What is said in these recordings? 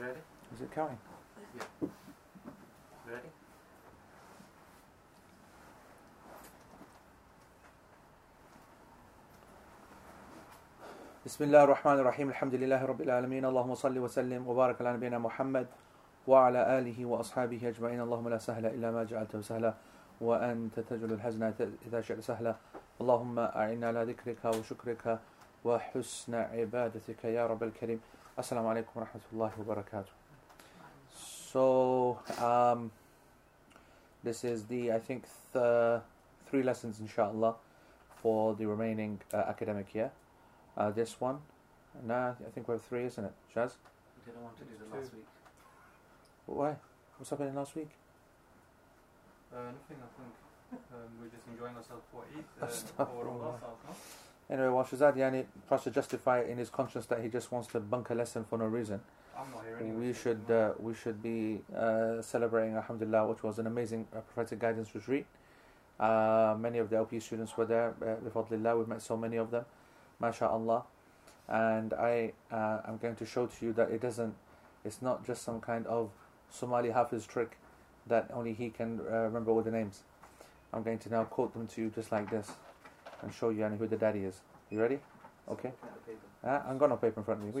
You ready? Is it coming? Yeah. Ready? Bismillah ar-Rahman ar-Rahim, alhamdulillahi rabbil alameen, Allahumma salli wa sallim, wa barak ala nabina Muhammad, wa ala alihi wa ashabihi ajma'in, Allahumma la sahla illa ma ja'altahu sahla, wa anta taj'alul hazna idha shi'ta sahla, Allahumma a'inna ala dhikrika wa shukrika wa husna ibadatika ya rabbal karim. Assalamu alaikum wa rahmatullahi wa barakatuh. So, this is the, I think, three lessons, inshallah, for the remaining academic year. This one, nah, I think we have three, isn't it, Shaz? We didn't want to do the last week. Why? What's happening last week? Nothing, I think. We're just enjoying ourselves for Eid, or all ourselves, no? Anyway, while Shazad yani tries to justify in his conscience that he just wants to bunk a lesson for no reason, I'm not here anyway. We should be celebrating, alhamdulillah, which was an amazing prophetic guidance retreat. Many of the LP students were there, bifadlillah, we've met so many of them. MashaAllah, and I am going to show to you that it's not just some kind of Somali Hafiz trick that only he can remember all the names. I'm going to now quote them to you just like this and show you who the daddy is. You ready? Okay. I've got no paper in front of me. So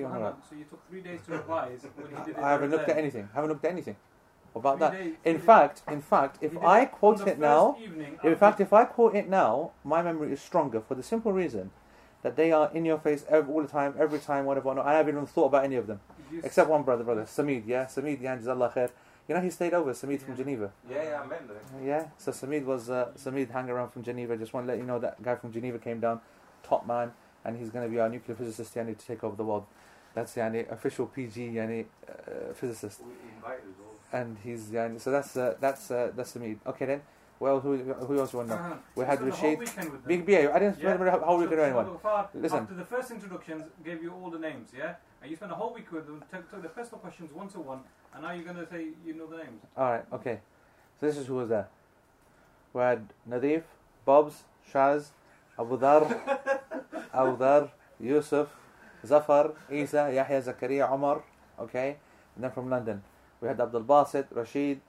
you took 3 days to revise when he did it. I haven't looked at anything. About that. In fact, if I quote it now, my memory is stronger for the simple reason that they are in your face all the time, whatever. And I haven't even thought about any of them. Except one brother, Samid, yeah? Samid, yeah, Jazallah khair. You know, he stayed over, Samid from Geneva. Yeah, I met him. Yeah, so Samid hang around from Geneva. Just want to let you know that guy from Geneva came down, top man, and he's going to be our nuclear physicist, yani, to take over the world. That's the official PG physicist. We invited him all. And he's, yani, so that's Samid. Okay then. Well, who else you want to know? We had Rashid. Big B. I didn't remember how we could know anyone. Listen. After the first introductions, gave you all the names, yeah? And you spent a whole week with them, took the personal questions one-to-one, and now you're going to say you know the names. Alright, okay. So this is who was there. We had Nadif, Bobs, Shaz, Abu Dar, Yusuf, Zafar, Isa, Yahya, Zakaria, Omar, okay? And then from London, we had Abdul Basit, Rashid.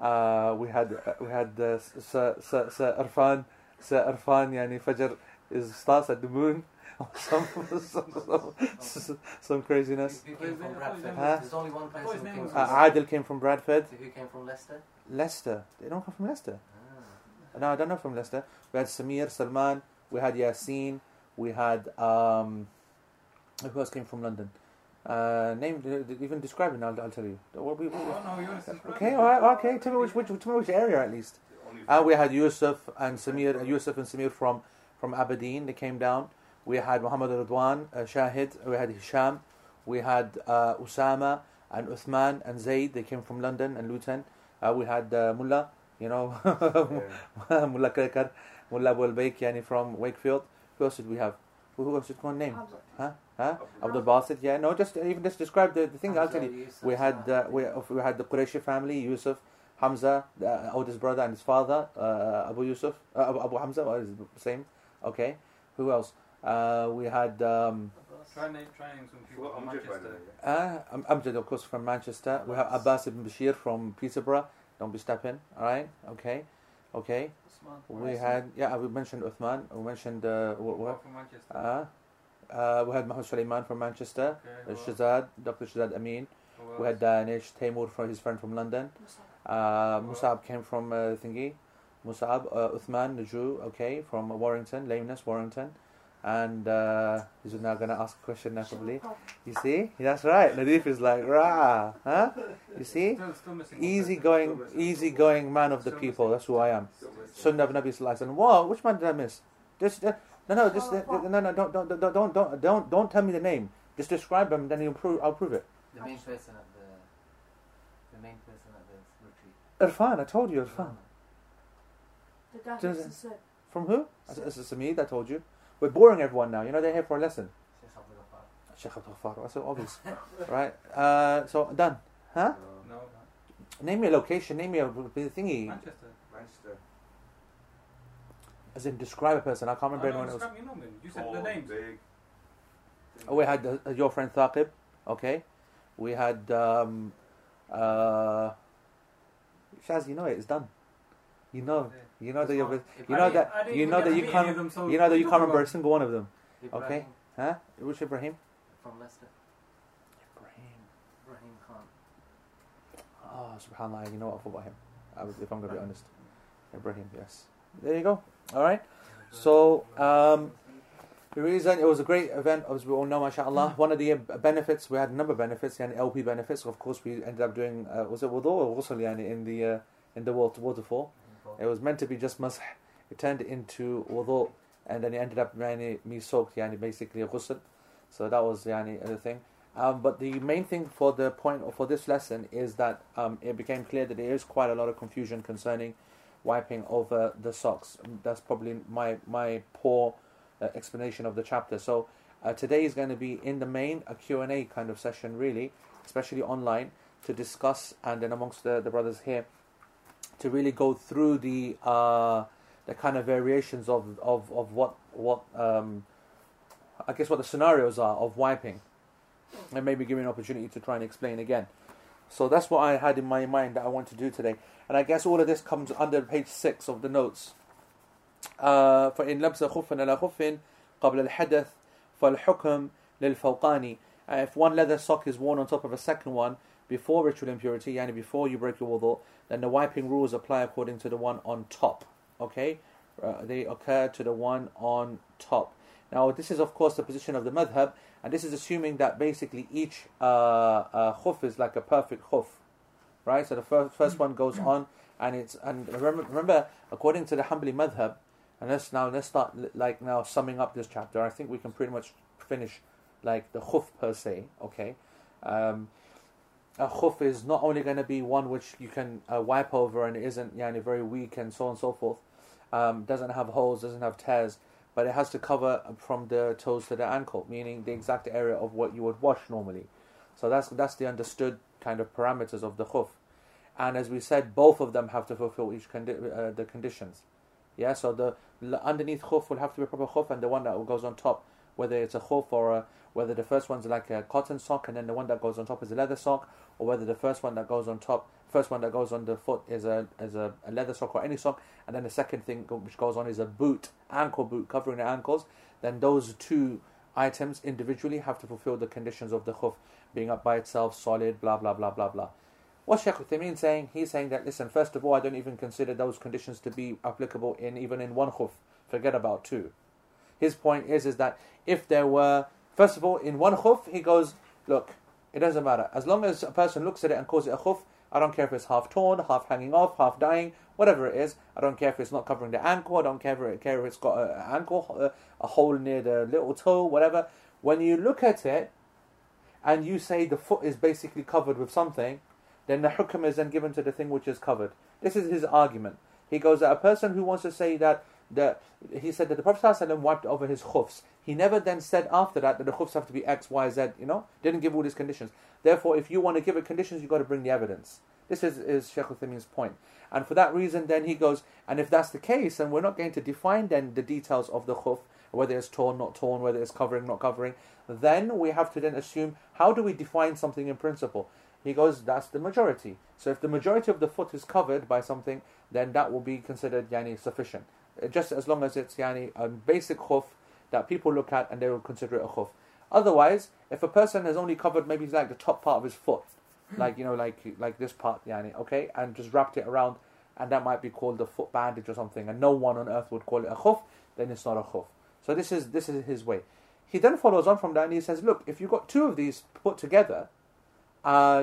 We had Sir Irfan. Sir Irfan, yani Fajr starts at the moon. some craziness. Who came from Bradford? There's only one person who came from Adil came from Bradford. Who came from Leicester? Leicester. They don't come from Leicester. Ah. No, I don't know from Leicester. We had Samir, Salman. We had Yasin. We had... who else came from London? Name, even describe it. I'll tell you. Okay, alright, okay. Tell me which area at least. We had Yusuf and Samir from Aberdeen. They came down. We had Muhammad Ridwan, Shahid. We had Hisham. We had Usama and Uthman and Zaid. They came from London and Luton. We had Mullah. You know, Mullah Krekar, Mullah Bolbeik, yani from Wakefield. Who else did we have? Who else did one name? Huh? Abdul Basit, yeah, no, just even just describe the thing. Hamza, I'll tell you. Yusuf, we had the Quraysh family, Yusuf, Hamza, the oldest brother and his father, Abu Yusuf, Abu Hamza, same. Okay, who else? We had. Try name some people from Manchester. Amjad, of course, from Manchester. We have Abbas ibn Bashir from Peterborough. Don't be stepping. All right. Okay. Usman. We mentioned Uthman. We mentioned what? From Manchester. We had Muhammad Suleiman from Manchester, Shazad, Dr. Shazad Amin. We had Danish Taimur, from his friend from London. Musab came from thingy. Musab, Uthman, Naju, okay, from Warrington, lameness, Warrington. And he's now going to ask a question naturally. You see? That's right. Nadif is like, rah. Huh? You see? Easy going man of the people. That's who I am. Sunnah of Nabi Sallallahu Alaihi Wasallam. Whoa, which man did I miss? No, don't tell me the name. Just describe them, then I'll prove it. The main person at the retreat. Irfan, I told you, Irfan. From who? This is Samid, I told you. We're boring everyone now. You know they're here for a lesson. Sheikh Uthaymeen. That's so obvious, right? So done, huh? No. Name me a location. Name me a thingy. Manchester. As in, describe a person. I can't remember anyone else. You said the names. We had your friend Thaqib. Okay. We had Shaz, you know it's done. You know that you can't remember a single one of them. Ibrahim. Okay, huh? Which Ibrahim? From Leicester. Ibrahim Khan. Oh, subhanAllah, you know what, I forgot him. If I'm going to be honest, Ibrahim, yes. There you go. All right. So the reason it was a great event, as we all know, mashallah. One of the benefits, we had a number of benefits, and LP benefits. Of course, we ended up doing was it wudu or ghusl in the waterfall. It was meant to be just mas'h. It turned into wudu, and then it ended up me soaked, basically a ghusl. So that was the thing. But the main thing for the point for this lesson is that it became clear that there is quite a lot of confusion concerning wiping over the socks. That's probably my poor explanation of the chapter. So today is going to be in the main a Q&A kind of session, really, especially online, to discuss, and then amongst the brothers here, to really go through the kind of variations of what the scenarios are of wiping, and maybe give me an opportunity to try and explain again. So that's what I had in my mind that I want to do today. And I guess all of this comes under page 6 of the notes. فَإِنْ لَبْسَ خُفٍ عَلَى خُفٍ قَبْلَ الْحَدَثِ فَالْحُكْمُ لِلْفَوْقَانِ. If one leather sock is worn on top of a second one before ritual impurity, before you break your wudu, then the wiping rules apply according to the one on top. Okay? They occur to the one on top. Now, this is, of course, the position of the madhab, and this is assuming that basically each khuf is like a perfect khuf, right? So the first one goes on, and remember, according to the Hanbali madhab, and let's start now summing up this chapter. I think we can pretty much finish the khuf per se. Okay, a khuf is not only going to be one which you can wipe over and isn't very weak and so on and so forth, doesn't have holes, doesn't have tears. But it has to cover from the toes to the ankle, meaning the exact area of what you would wash normally. So that's the understood kind of parameters of the khuf. And as we said, both of them have to fulfill each the conditions. Yeah. So the underneath khuf will have to be a proper khuf, and the one that goes on top, whether it's a khuf or whether the first one's like a cotton sock, and then the one that goes on top is a leather sock, or whether the first one that goes on the foot is a leather sock or any sock, and then the second thing which goes on is a boot, ankle boot covering the ankles, then those two items individually have to fulfill the conditions of the khuf, being up by itself, solid, blah, blah, blah, blah, blah. What Sheikh Uthaymeen saying? He's saying that, listen, first of all, I don't even consider those conditions to be applicable even in one khuf. Forget about two. His point is that if there were, first of all, in one khuf, he goes, look, it doesn't matter. As long as a person looks at it and calls it a khuf, I don't care if it's half torn, half hanging off, half dying, whatever it is. I don't care if it's not covering the ankle. I don't care if it's got an ankle, a hole near the little toe, whatever. When you look at it and you say the foot is basically covered with something, then the hukm is then given to the thing which is covered. This is his argument. He goes that a person who wants to say he said that the Prophet ﷺ wiped over his khufs. He never then said after that the khufs have to be X, Y, Z, Didn't give all these conditions. Therefore, if you want to give it conditions, you've got to bring the evidence. This is Sheikh Uthaymeen's point. And for that reason, then he goes, and if that's the case, and we're not going to define then the details of the khuf, whether it's torn, not torn, whether it's covering, not covering, then we have to then assume, how do we define something in principle? He goes, that's the majority. So if the majority of the foot is covered by something, then that will be considered sufficient. Just as long as it's a basic khuf that people look at and they will consider it a khuf. Otherwise, if a person has only covered maybe the top part of his foot, like this part, okay, and just wrapped it around, and that might be called a foot bandage or something, and no one on earth would call it a khuf, then it's not a khuf. So this is his way. He then follows on from that and he says, look, if you've got two of these put together,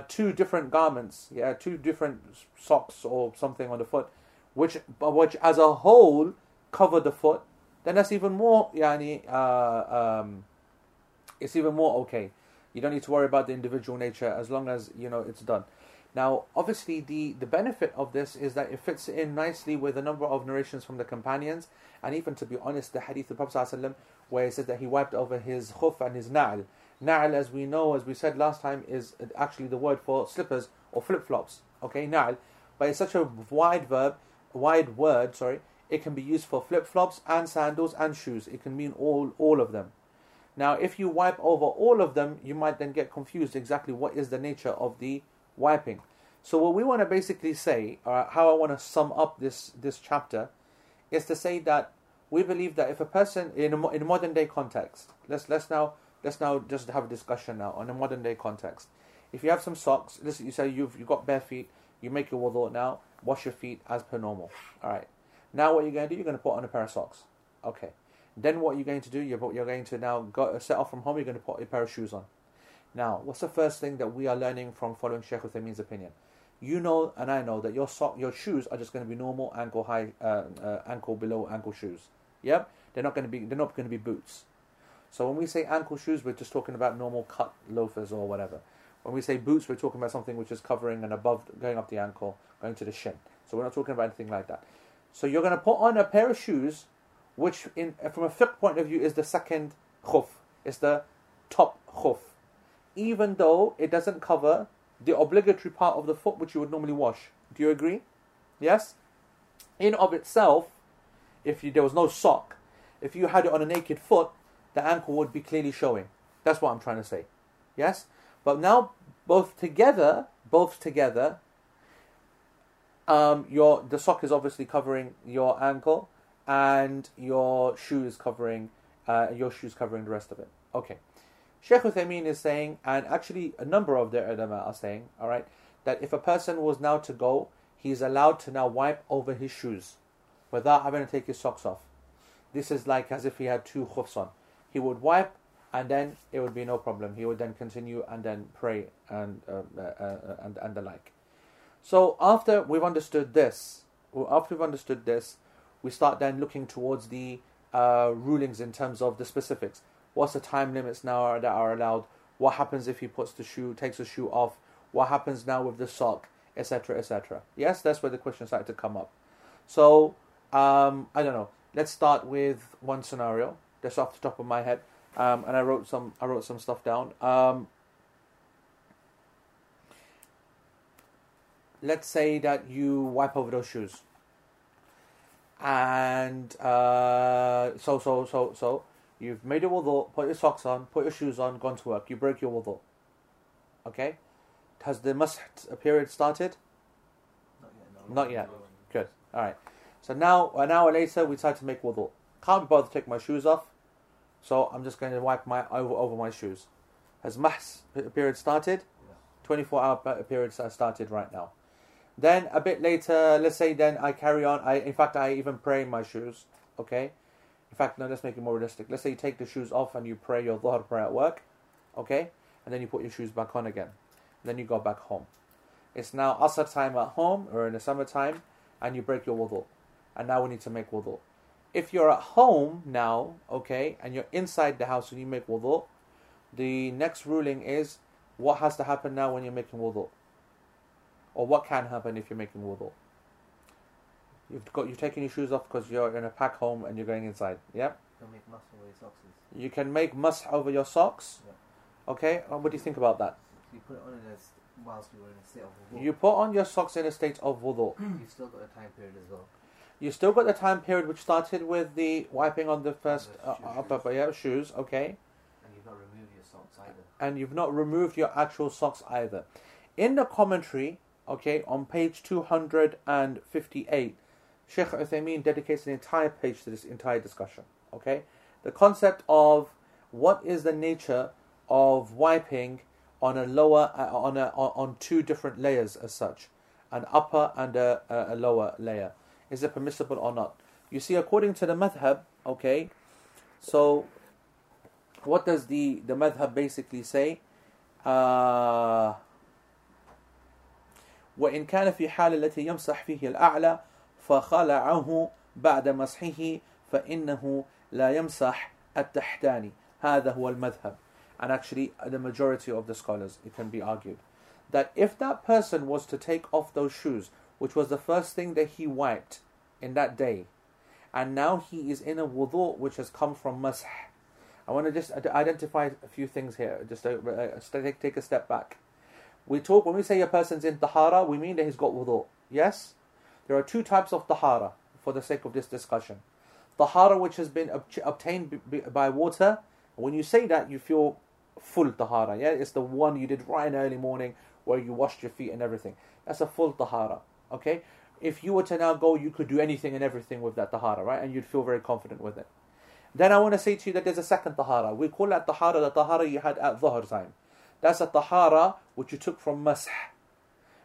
two different garments, two different socks or something on the foot, which as a whole cover the foot, then that's even more it's even more okay. You don't need to worry about the individual nature as long as it's done. Now obviously the benefit of this is that it fits in nicely with a number of narrations from the companions, and even, to be honest, the hadith of the Prophet ﷺ, where he said that he wiped over his khuf and his na'al. Na'al, as we know, as we said last time, is actually the word for slippers or flip-flops, okay, na'al, but it's such a wide word, it can be used for flip-flops and sandals and shoes. It can mean all of them. Now, if you wipe over all of them, you might then get confused exactly what is the nature of the wiping. So what we want to basically say, or how I want to sum up this chapter, is to say that we believe that if a person in modern day context, let's now just have a discussion now on a modern day context. If you have some socks, listen, you say you've got bare feet, you make your wudu now, wash your feet as per normal. All right. Now what you're going to do, you're going to put on a pair of socks. Okay. Then what you're going to do, you're going to now go set off from home, you're going to put a pair of shoes on. Now, what's the first thing that we are learning from following Sheikh Uthaymeen's opinion? You know and I know that your shoes are just going to be normal ankle high, ankle below ankle shoes. Yep, they're not going to be boots. So when we say ankle shoes, we're just talking about normal cut loafers or whatever. When we say boots, we're talking about something which is covering and above, going up the ankle, going to the shin. So we're not talking about anything like that. So you're going to put on a pair of shoes, which from a fiqh point of view is the second khuf. It's the top khuf. Even though it doesn't cover the obligatory part of the foot which you would normally wash. Do you agree? Yes? In of itself, there was no sock, if you had it on a naked foot, the ankle would be clearly showing. That's what I'm trying to say. Yes? But now, both together, the sock is obviously covering your ankle, and your shoes covering the rest of it. Okay. Sheikh Uthaymeen is saying, and actually a number of their ulama are saying, all right, that if a person was now to go, he is allowed to now wipe over his shoes without having to take his socks off. This is like as if he had two khufs on. He would wipe, and then it would be no problem. He would then continue and then pray and the like. So after we've understood this, we start then looking towards the rulings in terms of the specifics. What's the time limits now that are allowed? What happens if he takes the shoe off? What happens now with the sock, etc., etc.? Yes, that's where the questions started to come up. So, I don't know. Let's start with one scenario that's off the top of my head, and I wrote some stuff down. Let's say that you wipe over those shoes, and so. You've made your wudu, put your socks on, put your shoes on, gone to work. You break your wudu. Okay? Has the masht period started? Not yet. Good. All right. So now, an hour later, we decide to make wudu. Can't be bothered to take my shoes off, so I'm just going to wipe over my shoes. Has masht period started? 24-hour period started right now. Then, a bit later, let's say then I carry on. In fact, I even pray in my shoes. Okay? In fact, no, let's make it more realistic. Let's say you take the shoes off and you pray your dhuhr prayer at work, okay? And then you put your shoes back on again. And then you go back home. It's now asr time at home, or in the summertime, and you break your wudu. And now we need to make wudu. If you're at home now, okay, and you're inside the house and you make wudu, the next ruling is what has to happen now when you're making wudu? Or what can happen if you're making wudu? You've taken your shoes off because you're in a packed home and you're going inside. Yeah? You can make mas'h over your socks. You can make mas'h over your socks? Yeah. Okay, what do you think about that? You put it on whilst you were in a state of wudu. You put on your socks in a state of wudu. You've still got a time period as well. You've still got the time period which started with the wiping on the first shoes, okay. And you've not removed your socks either. And you've not removed your actual socks either. In the commentary, okay, on page 258, Sheikh Uthaymeen dedicates an entire page to this entire discussion. Okay, the concept of what is the nature of wiping on on two different layers as such, an upper and a lower layer. Is it permissible or not? You see, according to the madhab, okay. So, what does the madhab basically say? وَإِنْ كَانَ فِي حَالِ الَّتِي يَمْسَحْ فِيهِ الْأَعْلَى فخلعه بعد مسحه فإنه لا يمسح التحتاني. هذا هو المذهب. And actually, the majority of the scholars, it can be argued, that if that person was to take off those shoes, which was the first thing that he wiped in that day, and now he is in a wudu which has come from mas'h. I want to just identify a few things here, just take a step back. When we say a person's in Tahara, we mean that he's got wudu. Yes? There are two types of tahara for the sake of this discussion. Tahara which has been obtained by water When you say that, you feel full tahara. Yeah, it's the one you did right in the early morning where you washed your feet and everything. That's a full tahara. Okay, if you were to now go, you could do anything and everything with that tahara, right? And you'd feel very confident with it. Then I want to say to you that there's a second tahara. We call that tahara the tahara you had at dhuhr time. That's a tahara which you took from mas'h,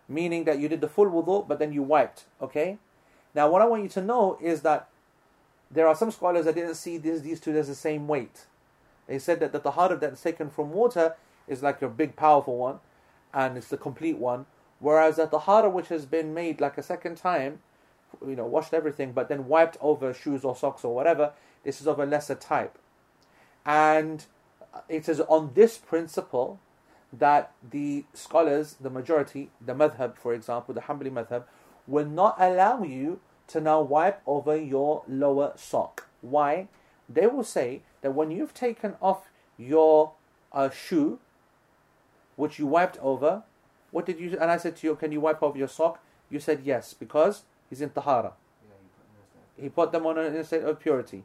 meaning that you did the full wudu, but then you wiped. Okay. Now, what I want you to know is that there are some scholars that didn't see these two as the same weight. They said that the tahara that's taken from water is like a big, powerful one, and it's the complete one. Whereas the tahara which has been made like a second time, you know, washed everything, but then wiped over shoes or socks or whatever, this is of a lesser type. And it is on this principle that the scholars, the majority, the madhab, for example, the Hanbali madhab, will not allow you to now wipe over your lower sock. Why? They will say that when you've taken off your shoe, which you wiped over, what did you? And I said to you, can you wipe over your sock? You said yes, because he's in tahara. Yeah, he put them on a state of purity.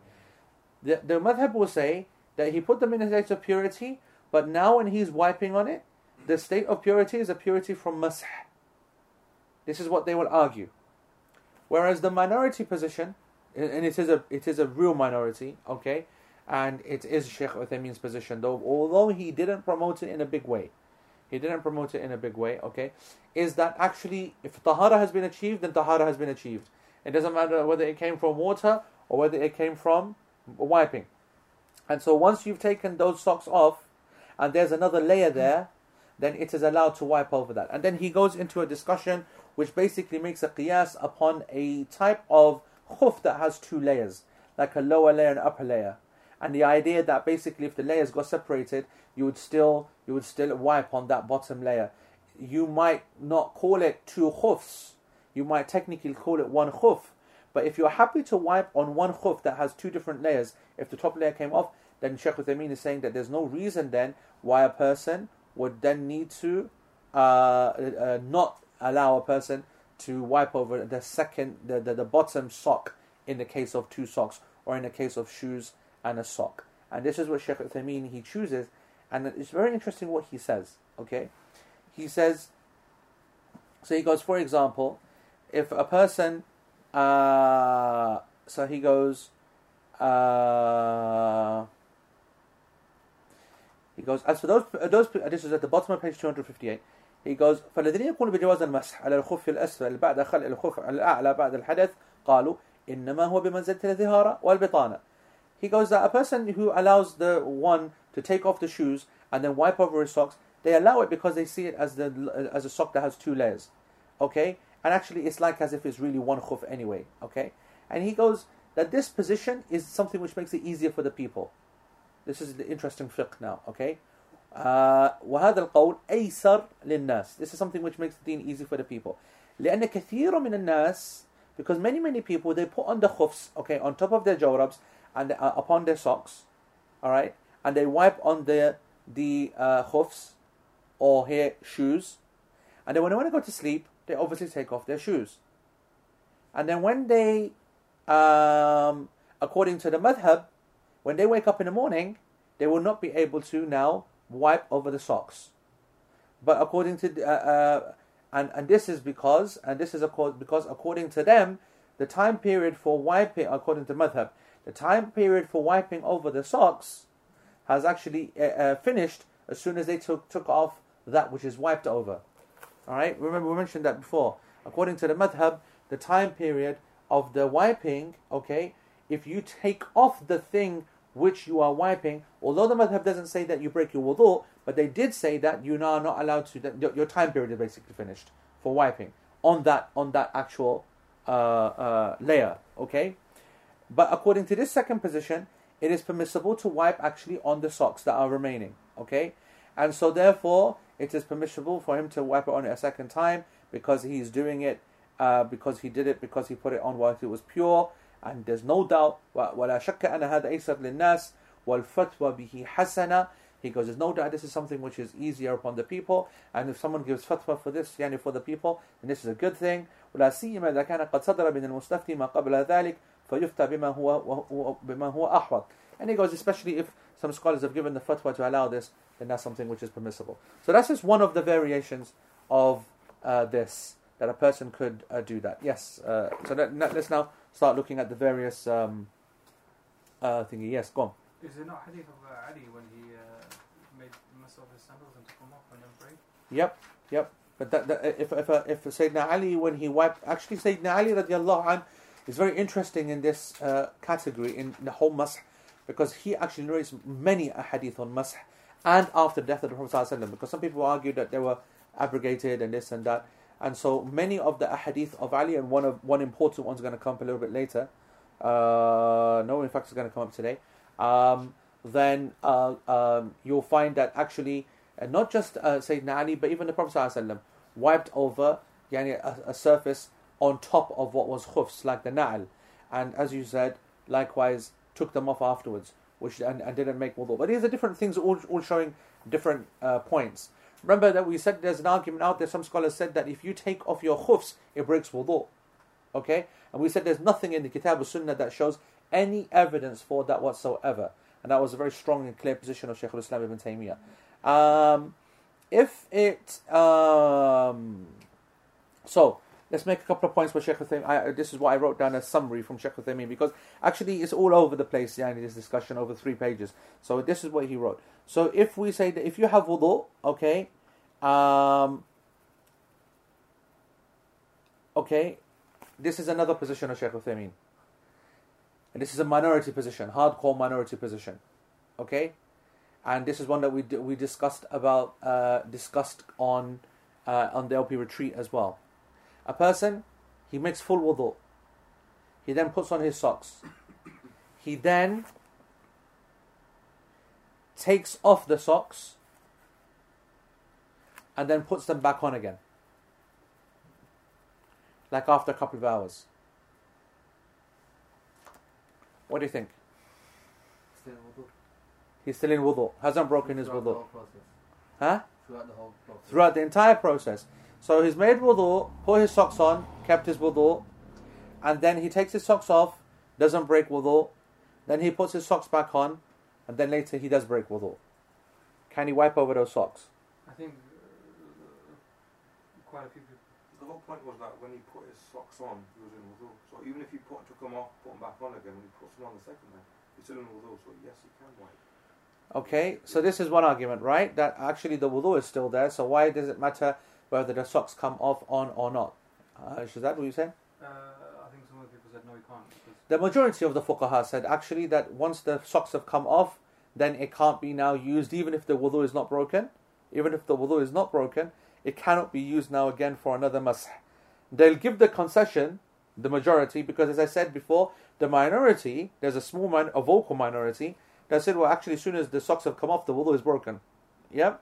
Yeah. The madhab will say that he put them in a state of purity, but now when he's wiping on it, the state of purity is a purity from mas'h. This is what they will argue. Whereas the minority position, and it is a real minority, okay, and it is Sheikh Uthaymeen's position, though, although he didn't promote it in a big way. Okay, is that actually if tahara has been achieved, then tahara has been achieved. It doesn't matter whether it came from water or whether it came from wiping. And so once you've taken those socks off, and there's another layer there, then it is allowed to wipe over that. And then he goes into a discussion which basically makes a qiyas upon a type of khuf that has two layers, like a lower layer and upper layer. And the idea that basically if the layers got separated, you would still wipe on that bottom layer. You might not call it two khufs. You might technically call it one khuf. But if you're happy to wipe on one khuf that has two different layers, if the top layer came off, then Sheikh Uthaymeen is saying that there's no reason then why a person would then need to not allow a person to wipe over the bottom sock in the case of two socks, or in the case of shoes and a sock. And this is what Sheikh Uthaymeen, he chooses, and it's very interesting what he says. Okay, he says, so he goes, for example, if a person he goes as for those, this is at the bottom of page 258. He goes, فَالَّذِينَ يَقُولُونَ بِجَوَازِ الْمَسْحِ عَلَى الْخُفِّ الْأَسْفَلِ بَعْدَ خَلْءِ الْخُفِّ الْأَعْلَى بَعْدَ الْحَدَثِ قَالُوا إِنَّمَا هُوَ بِمَنْزِلَةِ الْظِهَارَ وَالْبِطَانَ. He goes that a person who allows the one to take off the shoes and then wipe over his socks, they allow it because they see it as a sock that has two layers, okay? And actually it's like as if it's really one khuf anyway, okay? And he goes that this position is something which makes it easier for the people. This is the interesting fiqh now, okay? وَهَذَا الْقَوْلُ أَيْسَرْ لِلنَّاسِ. This is something which makes the deen easy for the people. لِأَنَّ كَثِيرٌ مِنَ النَّاسِ, because many people, they put on the khufs, okay, on top of their jawrabs and upon their socks, all right, and they wipe on the khufs, or here shoes, and then when they want to go to sleep, they obviously take off their shoes. And then when they, according to the madhab, when they wake up in the morning, they will not be able to now wipe over the socks. But according to this is because according to them, the time period for wiping, according to madhab, the time period for wiping over the socks has actually finished as soon as they took off that which is wiped over. All right, remember we mentioned that before. According to the madhab, the time period of the wiping, okay, if you take off the thing which you are wiping, although the madhab doesn't say that you break your wudu, but they did say that you now are not allowed to, that your time period is basically finished for wiping on that actual layer, okay? But according to this second position, it is permissible to wipe actually on the socks that are remaining, okay? And so therefore, it is permissible for him to wipe it on it a second time, because he's doing it, because he put it on while it was pure. And there's no doubt, وَلَا شَكَّ أَنَّ هَذَا أَيْسَرُ لِلنَّاسِ وَالْفَتْوَى بِهِ حَسَنَةً. He goes, there's no doubt this is something which is easier upon the people, and if someone gives fatwa for this, yani for the people, then this is a good thing. وَلَا سِيِّمَا إِذَا كَانَ قَدْ صَدَرَ مِنَ الْمُسْتَفْتِي مَا قَبْلَ ذَلِكَ فَيُفْتَى بِمَا هُوَ أَحْوَطُ. And he goes, especially if some scholars have given the fatwa to allow this, then that's something which is permissible. So that's just one of the variations of this, that a person could do that. Yes, so let's now start looking at the various thingy. Yes, go on. Is there not hadith of Ali when he made mas'h of his sandals and took them off and then prayed? Yep, yep. But if Sayyidina Ali, when he wiped... Actually, Sayyidina Ali radiallahu anh is very interesting in this category, in the whole mas'h, because he actually narrates many hadith on mas'h and after the death of the Prophet ﷺ, because some people argued that they were abrogated and this and that. And so many of the ahadith of Ali, and one important one's going to come up a little bit later. No, in fact, it's going to come up today. You'll find that actually, not just Sayyidina Ali, but even the Prophet ﷺ wiped over a surface on top of what was khufs, like the na'al. And as you said, likewise, took them off afterwards, which and didn't make wudu. But these are different things, all showing different points. Remember that we said there's an argument out there. Some scholars said that if you take off your khufs, it breaks wudu. Okay? And we said there's nothing in the Kitab or Sunnah that shows any evidence for that whatsoever. And that was a very strong and clear position of Sheikh al-Islam ibn Taymiyyah. So, let's make a couple of points for Sheikh Uthaymeen. This is what I wrote down as summary from Sheikh Uthaymeen, because actually it's all over the place, in this discussion, over 3 pages. So this is what he wrote. So if we say that if you have wudu, okay, this is another position of Sheikh Uthaymeen. And this is a minority position, hardcore minority position, okay? And this is one that we discussed on the LP retreat as well. A person, he makes full wudu. He then puts on his socks. He then takes off the socks and then puts them back on again, like after a couple of hours. What do you think? He's still in wudu. Hasn't broken his wudu. Huh? Throughout the whole process. Throughout the entire process. So he's made wudu, put his socks on, kept his wudu, and then he takes his socks off, doesn't break wudu, then he puts his socks back on, and then later he does break wudu. Can he wipe over those socks? I think quite a few people. The whole point was that when he put his socks on, he was in wudu. So even if he took them off, put them back on again, when he puts them on the second time, he's still in wudu, so yes, he can wipe. Okay, so this is one argument, right? That actually the wudu is still there, so why does it matter whether the socks come off on or not? Shazad, what you saying? I think some of the people said no, you can't. The majority of the fuqaha said actually that once the socks have come off, then it can't be now used, even if the wudu is not broken. Even if the wudu is not broken, it cannot be used now again for another mas'h. They'll give the concession, the majority, because as I said before, the minority, there's a vocal minority, that said, well, actually, as soon as the socks have come off, the wudu is broken. Yep.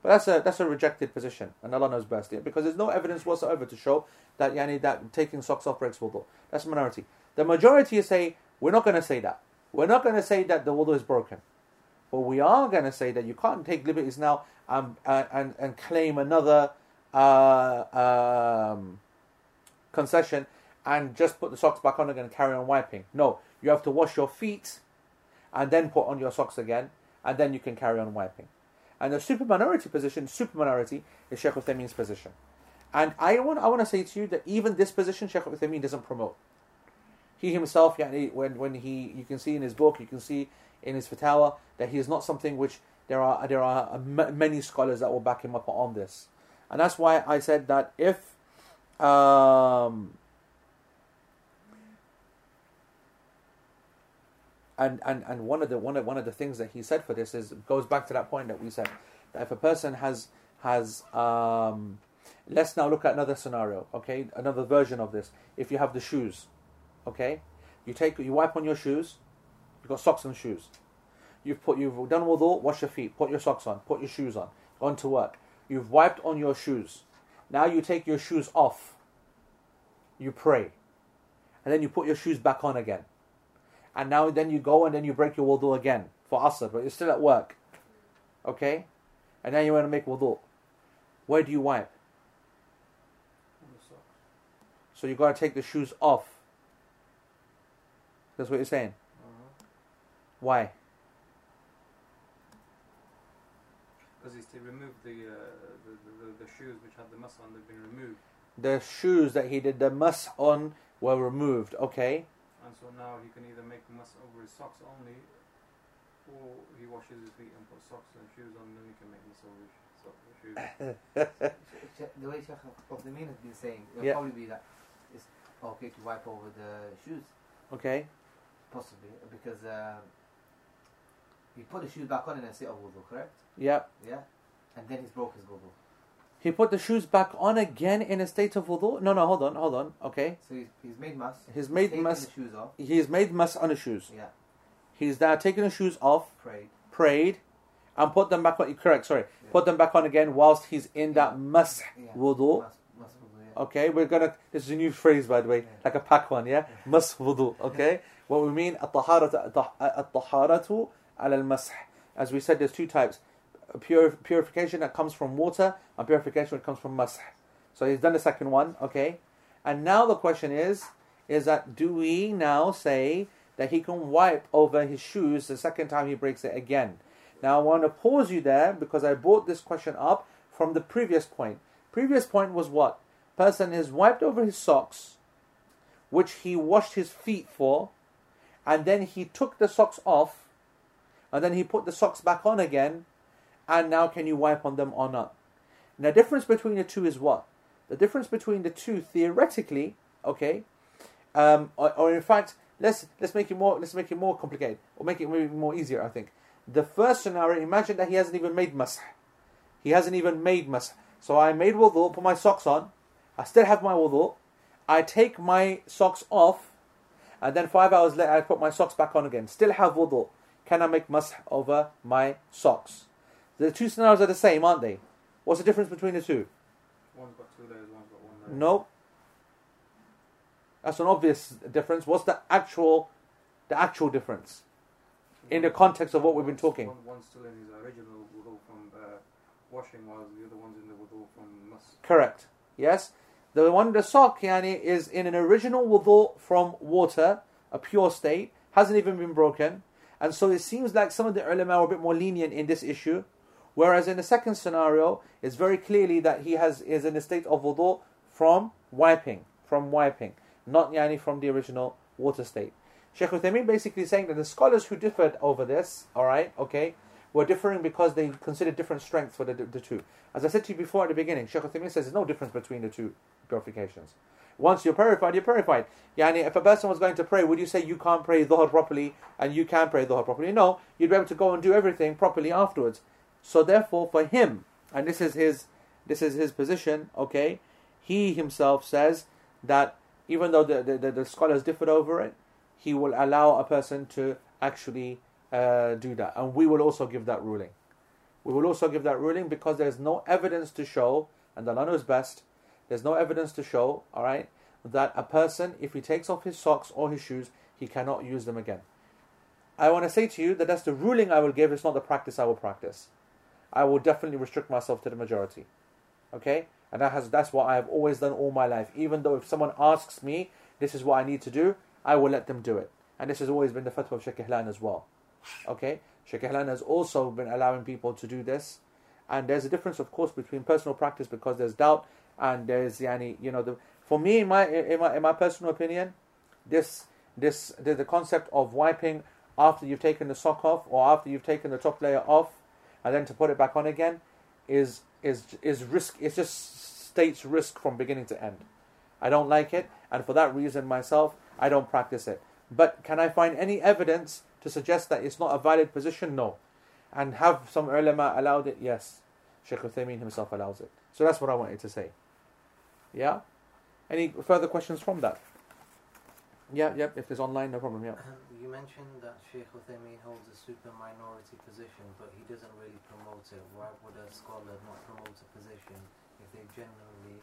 But that's a rejected position, and Allah knows best, because there's no evidence whatsoever to show that that taking socks off breaks wudu. That's a minority. The majority say, we're not going to say that. We're not going to say that the wudu is broken. But we are going to say that you can't take liberties now and claim another concession and just put the socks back on again and carry on wiping. No, you have to wash your feet and then put on your socks again, and then you can carry on wiping. And the super minority position is Sheikh Uthaymeen's position. And I want to say to you that even this position, Sheikh Uthaymeen doesn't promote. He himself, you can see in his book, you can see in his fatawa, that he is not something which there are many scholars that will back him up on this. And that's why I said that if and one of the things that he said for this goes back to that point that we said, that if a person has let's now look at another scenario, okay, another version of this. If you have the shoes, okay, you wipe on your shoes, you've got socks and shoes. You've done wudu, wash your feet, put your socks on, put your shoes on, gone to work. You've wiped on your shoes. Now you take your shoes off. You pray, and then you put your shoes back on again. And now then you go and then you break your wudu again for asr, but you're still at work. Okay? And now you want to make wudu. Where do you wipe? So you've got to take the shoes off. That's what you're saying. Why? Because he's to remove the shoes which had the mas'h on, they've been removed. The shoes that he did the mas'h on were removed, okay. And so now he can either make mas'h over his socks only, or he washes his feet and puts socks and shoes on, and then he can make mas'h over his socks and shoes. The way Sheikh Uthaymeen has been saying, it will probably be that it's okay to wipe over the shoes. Okay. Possibly, because he put the shoes back on in a state of wudu, correct? Yep. Yeah. And then he's broke his wudu. He put the shoes back on again in a state of wudu? No, hold on. Okay. So he's made mas'h. He's made mas'h. The shoes off. He's made mas'h on the shoes. Yeah. He's now taken the shoes off. Prayed. And put them back on. Correct, sorry. Yeah. Put them back on again whilst he's in that mas'h wudu. Okay, we're gonna. This is a new phrase, by the way, like a pack one, yeah? Mas'h wudu, okay? What we mean, at-taharatu ala al-mas'h. As we said, there's two types. Purification that comes from water, and purification that comes from mas'h. So he's done the second one, okay? And now the question is that do we now say that he can wipe over his shoes the second time he breaks it again? Now I want to pause you there, because I brought this question up from the previous point. Previous point was what? Person has wiped over his socks, which he washed his feet for, and then he took the socks off, and then he put the socks back on again, and now can you wipe on them or not? Now, the difference between the two is what? The difference between the two, theoretically, okay, or in fact, let's make it more complicated, or make it maybe more easier, I think. The first scenario, imagine that he hasn't even made mas'h. So I made wudu, put my socks on, I still have my wudu, I take my socks off, and then 5 hours later I put my socks back on again. Still have wudu. Can I make mas'h over my socks? The two scenarios are the same, aren't they? What's the difference between the two? One's got 2 days, one's got 1 day. No. That's an obvious difference. What's the actual difference? In the context of what we've been talking. One's still in his original wudu from washing, while the other one's in the wudu from mas'h. Correct. Yes. The one, the sock, yani, is in an original wudu from water, a pure state, hasn't even been broken. And so it seems like some of the ulama were a bit more lenient in this issue. Whereas in the second scenario, it's very clearly that he is in a state of wudu from wiping. Not yani from the original water state. Sheikh Uthaymeen basically saying that the scholars who differed over this, alright, okay, were differing because they considered different strengths for the two. As I said to you before at the beginning, Sheikh Uthaymeen says there's no difference between the two purifications. Once you're purified, you're purified. Yani, if a person was going to pray, would you say you can't pray dhuhr properly and you can pray dhuhr properly? No, you'd be able to go and do everything properly afterwards. So therefore, for him, and this is his position, okay, he himself says that even though the scholars differed over it, he will allow a person to actually do that. And we will also give that ruling. Because there's no evidence to show, and Allah knows best, there's no evidence to show, alright, that a person, if he takes off his socks or his shoes, he cannot use them again. I want to say to you that that's the ruling I will give, it's not the practice I will practice. I will definitely restrict myself to the majority. Okay? And that's what I have always done all my life. Even though if someone asks me, this is what I need to do, I will let them do it. And this has always been the fatwa of Sheikh Ehlan as well. Okay? Sheikh Ehlan has also been allowing people to do this. And there's a difference, of course, between personal practice, because there's doubt, and there's yani, you know, for me, in my personal opinion, the concept of wiping after you've taken the sock off or after you've taken the top layer off and then to put it back on again is risk. It just states risk from beginning to end. I don't like it, and for that reason myself, I don't practice it. But can I find any evidence to suggest that it's not a valid position? No. And have some ulama allowed it? Yes. Sheikh Uthaymeen himself allows it. So that's what I wanted to say. Yeah? Any further questions from that? Yeah, if it's online, no problem, yeah. You mentioned that Sheikh Uthaymeen holds a super minority position, but he doesn't really promote it. Why would a scholar not promote a position if they generally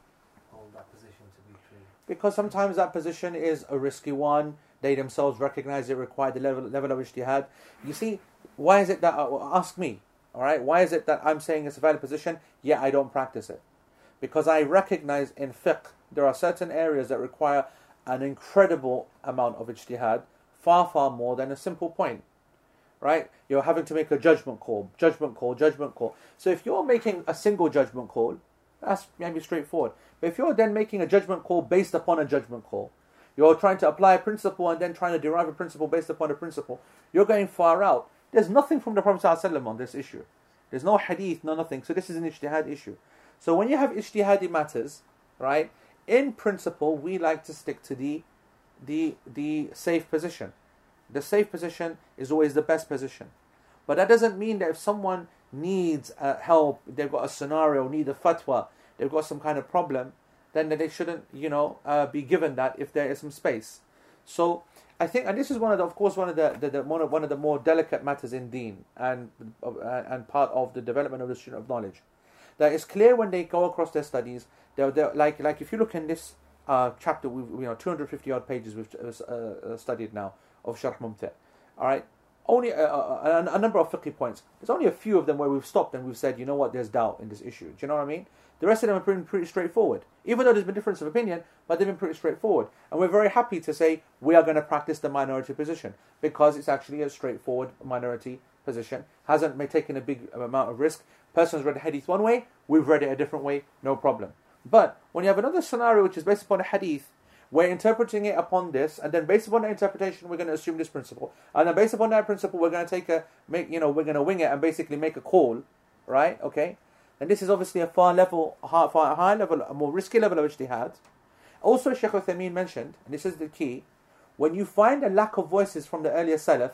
hold that position to be true? Because sometimes that position is a risky one. They themselves recognize it required the level of ijtihad. You see, why is it that, ask me, all right, why is it that I'm saying it's a valid position, yet I don't practice it? Because I recognize in fiqh, there are certain areas that require an incredible amount of ijtihad, far more than a simple point. right? You're having to make a judgment call. So if you're making a single judgment call, that's maybe straightforward. But if you're then making a judgment call based upon a judgment call, you're trying to apply a principle and then trying to derive a principle based upon a principle, you're going far out. There's nothing from the Prophet ﷺ on this issue. There's no hadith, no nothing. So this is an ijtihad issue. So when you have ijtihadi matters, right, in principle, we like to stick to the safe position. The safe position is always the best position. But that doesn't mean that if someone needs help, they've got a scenario, need a fatwa, they've got some kind of problem, then they shouldn't, be given that if there is some space. So I think, and this is one of the more delicate matters in Deen and part of the development of the student of knowledge. That it's clear when they go across their studies. They're like if you look in this chapter, we've 250 odd pages we've studied now of Sharh Mumti'. All right, only a number of fiqh points. There's only a few of them where we've stopped and we've said, you know what, there's doubt in this issue. Do you know what I mean? The rest of them have been pretty straightforward. Even though there's been difference of opinion, but they've been pretty straightforward. And we're very happy to say we are going to practice the minority position because it's actually a straightforward minority position. Hasn't taken a big amount of risk. Person's read a hadith one way, we've read it a different way, no problem. But when you have another scenario which is based upon a hadith, we're interpreting it upon this, and then based upon that interpretation, we're going to assume this principle, and then based upon that principle, we're going to we're going to wing it and basically make a call, right? Okay, and this is obviously a far higher level, a more risky level of ijtihad. Also, Sheikh Uthaymeen mentioned, and this is the key: when you find a lack of voices from the earlier Salaf,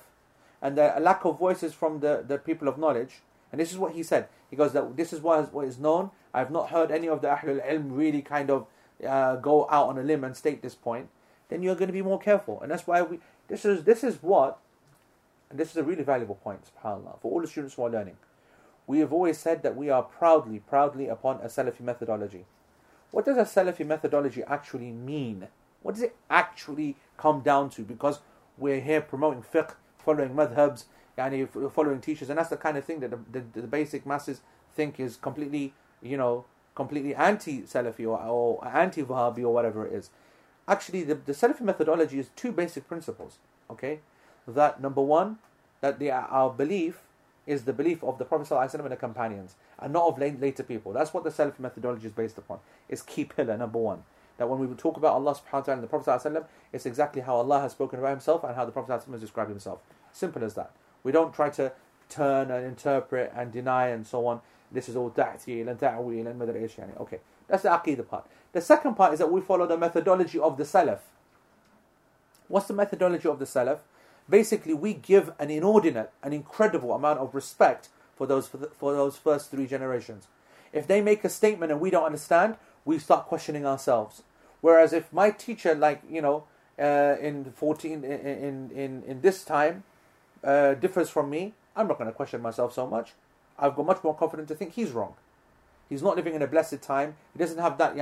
and a lack of voices from the people of knowledge. And this is what he said. He goes that this is what is known. I have not heard any of the Ahlul Ilm really kind of go out on a limb and state this point. Then you're going to be more careful, and that's why we. This is a really valuable point, subhanAllah, for all the students who are learning. We have always said that we are proudly upon a Salafi methodology. What does a Salafi methodology actually mean? What does it actually come down to? Because we're here promoting fiqh, following madhabs. Following teachers, and that's the kind of thing that the basic masses think is completely anti-Salafi or anti-Wahhabi or whatever it is. Actually, the Salafi methodology is two basic principles. Okay, that number one, that our belief is the belief of the Prophet ﷺ and the companions, and not of later people. That's what the Salafi methodology is based upon. It's key pillar number one. That when we talk about Allah subhanahu wa ta'ala and the Prophet ﷺ, it's exactly how Allah has spoken about himself and how the Prophet ﷺ has described himself. Simple as that. We don't try to turn and interpret and deny and so on. This is all ta'til and ta'wil and madra'ishani. Okay, that's the aqeedah part. The second part is that we follow the methodology of the Salaf. What's the methodology of the Salaf? Basically, we give an incredible amount of respect for those first three generations. If they make a statement and we don't understand, we start questioning ourselves. Whereas if my teacher, in this time, differs from me, I'm not going to question myself so much. I've got much more confidence to think he's wrong. He's not living in a blessed time. He doesn't have that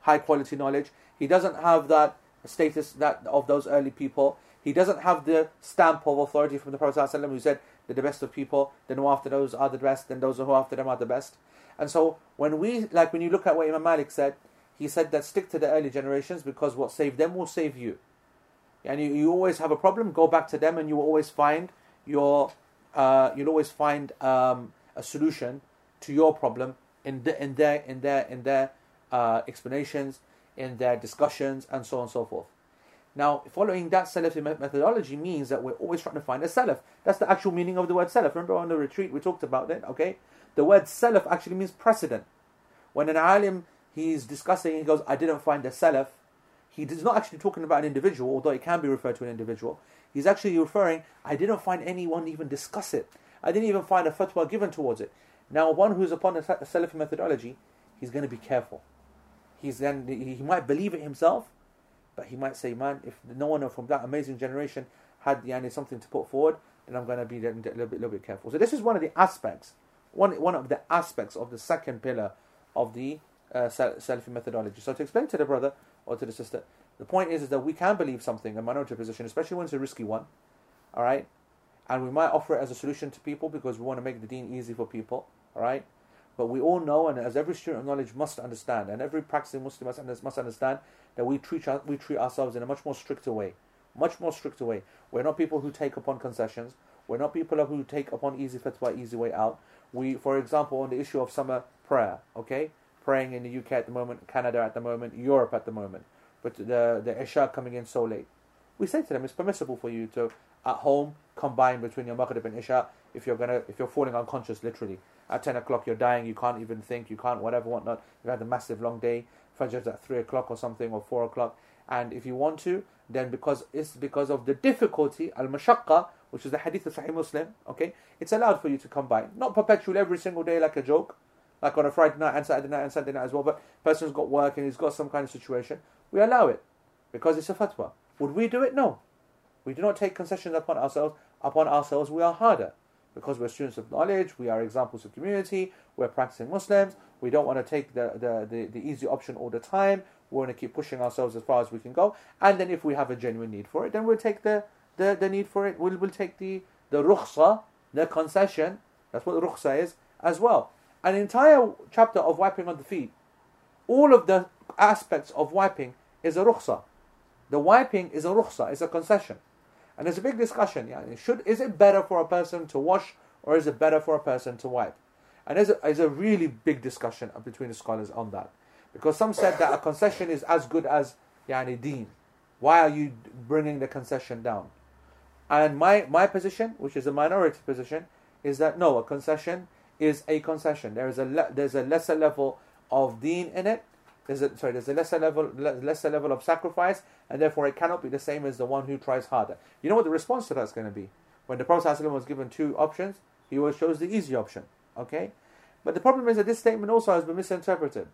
high quality knowledge. He doesn't have that status that of those early people. He doesn't have the stamp of authority from the Prophet ﷺ who said that the best of people, then who after those are the best, then those who are after them are the best. And so when you look at what Imam Malik said, he said that stick to the early generations because what saved them will save you. And you always have a problem, go back to them and you will always find a solution to your problem in their explanations, in their discussions, and so on and so forth. Now, following that Salafi methodology means that we're always trying to find a Salaf. That's the actual meaning of the word Salaf. Remember on the retreat we talked about it. Okay, the word Salaf actually means precedent. When an alim he's discussing, he goes, "I didn't find a Salaf." He is not actually talking about an individual, although it can be referred to an individual. He's actually referring, I didn't find anyone even discuss it. I didn't even find a fatwa given towards it. Now, one who's upon a Salafi methodology, he's going to be careful. He might believe it himself, but he might say, man, if no one from that amazing generation had something to put forward, then I'm going to be a little bit careful. So this is one of the aspects of the second pillar of the Salafi methodology. So to explain to the brother or to the sister, the point is that we can believe something, a minority position, especially when it's a risky one, all right? And we might offer it as a solution to people because we want to make the deen easy for people, all right? But we all know, and as every student of knowledge must understand, and every practicing Muslim must understand, that we treat ourselves in a much more stricter way. We're not people who take upon concessions. We're not people who take upon easy fatwa, easy way out. We, for example, on the issue of summer prayer, okay? Praying in the UK at the moment, Canada at the moment, Europe at the moment. But the Isha coming in so late. We say to them, it's permissible for you to, at home, combine between your Maghrib and Isha if you're falling unconscious, literally. At 10 o'clock, you're dying, you can't even think, you can't whatever, whatnot. You've had a massive long day. Fajr's at 3 o'clock or something, or 4 o'clock. And if you want to, then because of the difficulty, al-mashaqqa, which is the hadith of Sahih Muslim, okay, it's allowed for you to combine. Not perpetually every single day like a joke, like on a Friday night and Saturday night and Sunday night as well, but a person's got work and he's got some kind of situation, we allow it, because it's a fatwa. Would we do it? No. We do not take concessions upon ourselves. We are harder, because we're students of knowledge, we are examples of community, we're practicing Muslims, we don't want to take the easy option all the time, we want to keep pushing ourselves as far as we can go, and then if we have a genuine need for it, then we'll take the need for it, we'll take the rukhsa, the concession, that's what the rukhsa is, as well. An entire chapter of wiping on the feet, all of the aspects of wiping is a rukhsa. The wiping is a rukhsa, it's a concession. And there's a big discussion. Is it better for a person to wash or is it better for a person to wipe? And there's a really big discussion between the scholars on that. Because some said that a concession is as good as deen. Why are you bringing the concession down? And my position, which is a minority position, is that no, a concession is a concession. There's a lesser level of deen in it. There's a lesser level of sacrifice, and therefore it cannot be the same as the one who tries harder. You know what the response to that's going to be? When the Prophet ﷺ was given two options, he always chose the easy option. Okay, but the problem is that this statement also has been misinterpreted.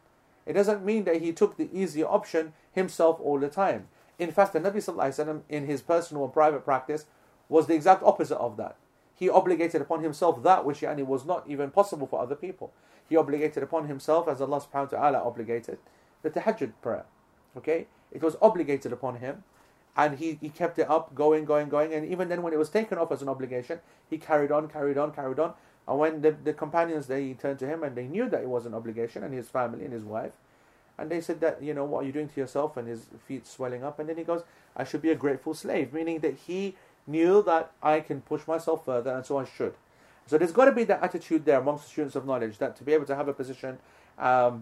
It doesn't mean that he took the easy option himself all the time. In fact, the Nabi ﷺ in his personal and private practice was the exact opposite of that. He obligated upon himself that which was not even possible for other people. He obligated upon himself, as Allah subhanahu wa ta'ala obligated, the tahajjud prayer, okay? It was obligated upon him, and he kept it up, going, and even then when it was taken off as an obligation, he carried on, and when the companions, they turned to him, and they knew that it was an obligation, and his family, and his wife, and they said that, what are you doing to yourself, and his feet swelling up, and then he goes, I should be a grateful slave, meaning that he knew that I can push myself further, and so I should. So there's got to be that attitude there amongst the students of knowledge, that to be able to have a position,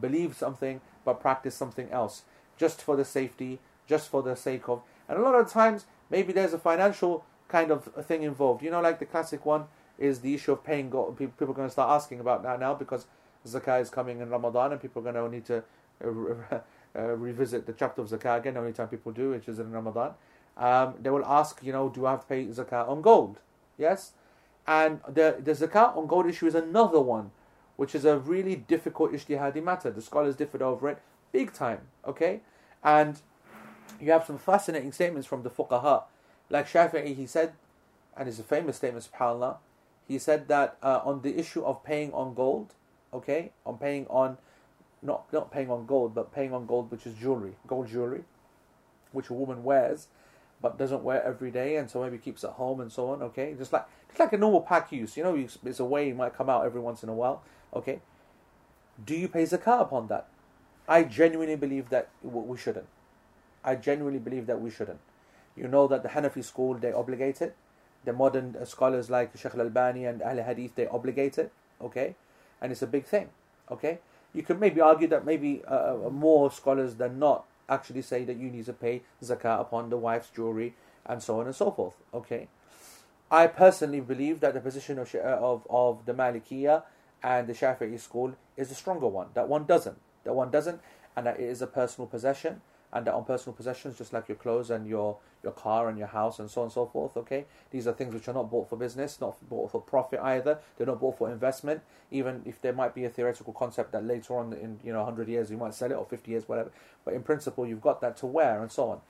believe something, but practice something else, just for the safety, just for the sake of. And a lot of times, maybe there's a financial kind of thing involved. Like the classic one is the issue of paying God. People are going to start asking about that now because zakah is coming in Ramadan, and people are going to need to revisit the chapter of zakah again. The only time people do, which is in Ramadan, they will ask, do I have to pay zakah on gold? Yes, and the zakah on gold issue is another one, which is a really difficult ijtihadi matter. The scholars differed over it big time, okay? And you have some fascinating statements from the fuqaha. Like Shafi'i, he said, and it's a famous statement, subhanAllah, he said that on the issue of paying on gold, okay, on paying on, not paying on gold, but paying on gold, which is jewelry, gold jewelry, which a woman wears, but doesn't wear every day, and so maybe keeps at home and so on, okay? Just like a normal pack use, it's a way it might come out every once in a while, okay? Do you pay zakah upon that? I genuinely believe that we shouldn't. You know that the Hanafi school, they obligate it. The modern scholars like Sheikh Al-Albani and Ahl Hadith, they obligate it, okay? And it's a big thing, okay? You could maybe argue that maybe more scholars than not actually say that you need to pay zakah upon the wife's jewelry and so on and so forth, okay? I personally believe that the position of the Malikiyah and the Shafi'i school is a stronger one. That one doesn't, and that it is a personal possession, and that on personal possessions, just like your clothes and your car and your house and so on and so forth, okay? These are things which are not bought for business, not bought for profit either. They're not bought for investment, even if there might be a theoretical concept that later on in 100 years you might sell it, or 50 years, whatever. But in principle, you've got that to wear and so on.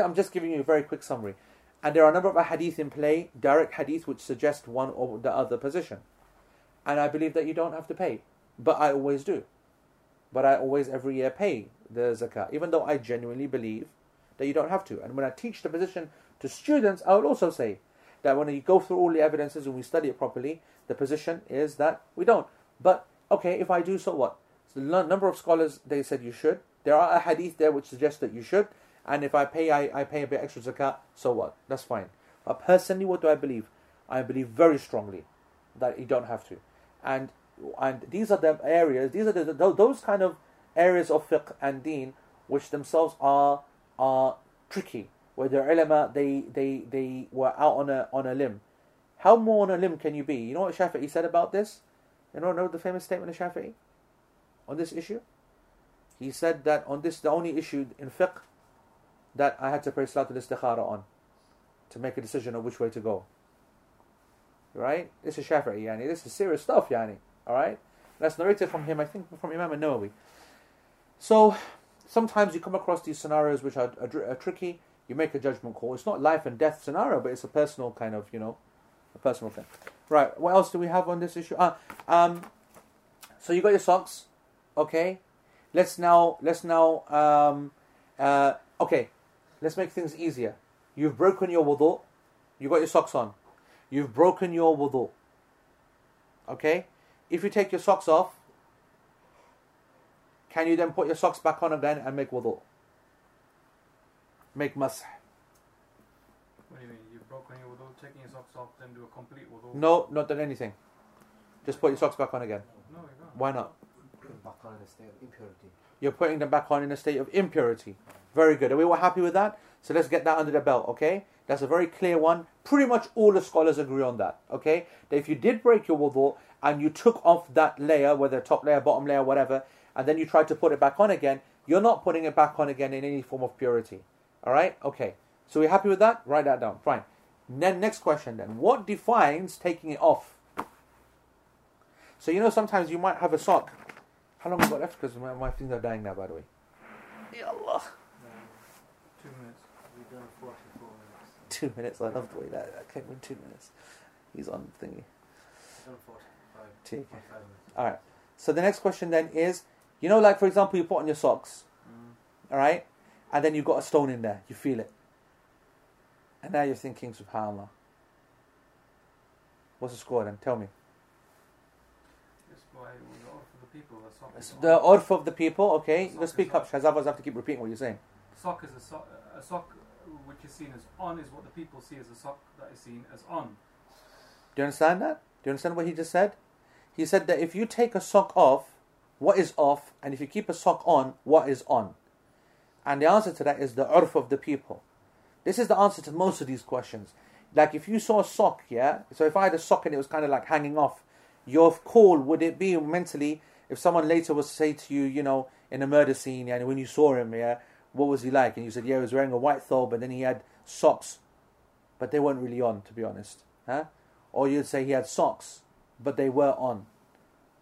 I'm just giving you a very quick summary. And there are a number of hadith in play, direct hadith, which suggest one or the other position. And I believe that you don't have to pay. But I always do. But I always, every year, pay the zakah, even though I genuinely believe that you don't have to. And when I teach the position to students, I will also say that when you go through all the evidences and we study it properly, the position is that we don't. But, okay, if I do, so what? So a number of scholars, they said you should. There are a hadith there which suggests that you should. And if I pay, I pay a bit extra zakah, so what? That's fine. But personally, what do I believe? I believe very strongly that you don't have to. And these are the areas, these are those kind of areas of fiqh and deen which themselves are tricky, where the ulama they were out on a limb. How more on a limb can you be? You know what Shafi'i said about this? You know the famous statement of Shafi'i on this issue? He said that on this, the only issue in fiqh that I had to pray Salatul Istikhara on to make a decision of which way to go. Right? This is Shafi'i, yani. This is serious stuff, yani. Alright? That's narrated from him, I think, from Imam al-Nawawi. So, sometimes you come across these scenarios which are tricky. You make a judgment call. It's not life and death scenario, but it's a personal kind of, a personal thing. Right, what else do we have on this issue? So you got your socks, okay? Let's make things easier. You've broken your wudu. You got your socks on. You've broken your wudu. Okay? If you take your socks off, can you then put your socks back on again and make wudu? Make mas'h. What do you mean? You've broken your wudu, taking your socks off, then do a complete wudu? No, not done anything. Just put your socks back on again. No, you don't. Why not? Back on in a state of impurity. You're putting them back on in a state of impurity. Very good. Are we all happy with that? So let's get that under the belt, okay? That's a very clear one. Pretty much all the scholars agree on that, okay? That if you did break your wudu and you took off that layer, whether top layer, bottom layer, whatever, and then you tried to put it back on again, you're not putting it back on again in any form of purity. All right? Okay. So we're happy with that? Write that down. Fine. Then next question then. What defines taking it off? So sometimes you might have a sock. How long have we got left? Because my things are dying now, by the way. Ya Allah. 2 minutes. We've done 44 minutes. 2 minutes. I love the way that came in 2 minutes. He's on the thingy. Done 45 minutes. All right. So the next question then is, like for example, you put on your socks, all right, and then you've got a stone in there. You feel it, and now you're thinking, Subhanallah. What's the score then? Tell me. It's by the urf of the people. Okay, let's speak up. Because otherwise I have to keep repeating what you're saying. Sock is a sock. A sock which is seen as on is what the people see as a sock that is seen as on. Do you understand that? Do you understand what he just said? He said that if you take a sock off, what is off? And if you keep a sock on, what is on? And the answer to that is the urf of the people. This is the answer to most of these questions. Like if you saw a sock, yeah? So if I had a sock and it was kind of like hanging off, your call, would it be mentally, if someone later was to say to you, in a murder scene, and when you saw him, yeah? What was he like? And you said, yeah, he was wearing a white thobe, and then he had socks. But they weren't really on, to be honest. Huh? Or you'd say he had socks, but they were on.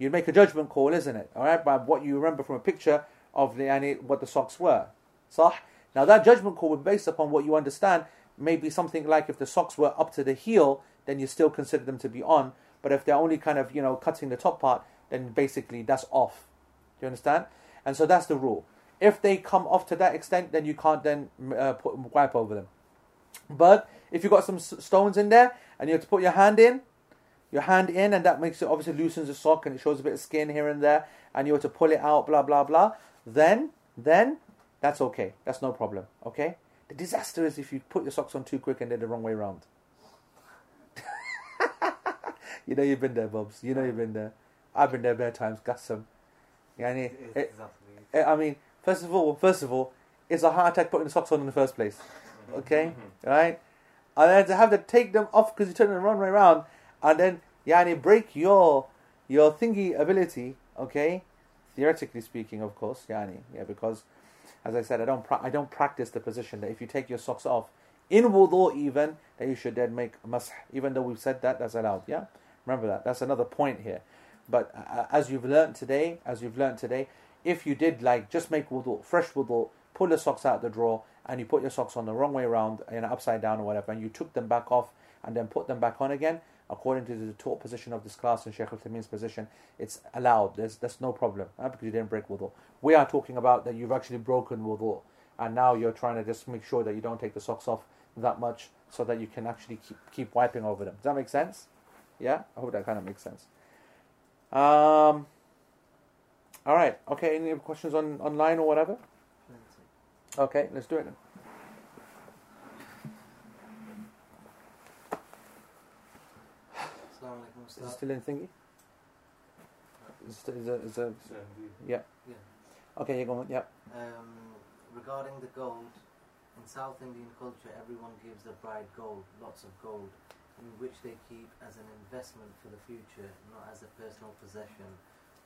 You'd make a judgment call, isn't it? All right, by what you remember from a picture of what the socks were. Sah? Now that judgment call would be based upon what you understand. Maybe something like if the socks were up to the heel, then you still consider them to be on. But if they're only kind of, cutting the top part, then basically that's off. Do you understand? And so that's the rule. If they come off to that extent, then you can't then wipe over them. But if you've got some stones in there and you have to put your hand in, and that makes it obviously loosens the sock and it shows a bit of skin here and there, and you have to pull it out, blah, blah, blah, then that's okay. That's no problem, okay? The disaster is if you put your socks on too quick and they're the wrong way around. You've been there, Bobs. You've been there. I've been there bare times, Gassam. First of all, it's a heart attack putting the socks on in the first place. Okay? Right? And then to have to take them off because you turn them the wrong way around, and then break your thingy ability, okay? Theoretically speaking, of course, because as I said, I don't practice the position that if you take your socks off in wudu even, that you should then make mas'h, even though we've said that's allowed, yeah? Remember that. That's another point here. But as you've learned today, if you did just make wudu, fresh wudu, pull the socks out the drawer, and you put your socks on the wrong way around, upside down or whatever, and you took them back off and then put them back on again, according to the taught position of this class and Sheikh Uthaymeen's position, it's allowed. That's no problem, because you didn't break wudu. We are talking about that you've actually broken wudu, and now you're trying to just make sure that you don't take the socks off that much so that you can actually keep wiping over them. Does that make sense? Yeah? I hope that kind of makes sense. All right. Okay. Any questions online or whatever? Okay. Let's do it then. Is it still in thingy? Is it, yeah. Yeah. Okay, you go on. Yeah. Regarding the gold, in South Indian culture, everyone gives the bride gold, lots of gold, in which they keep as an investment for the future, not as a personal possession.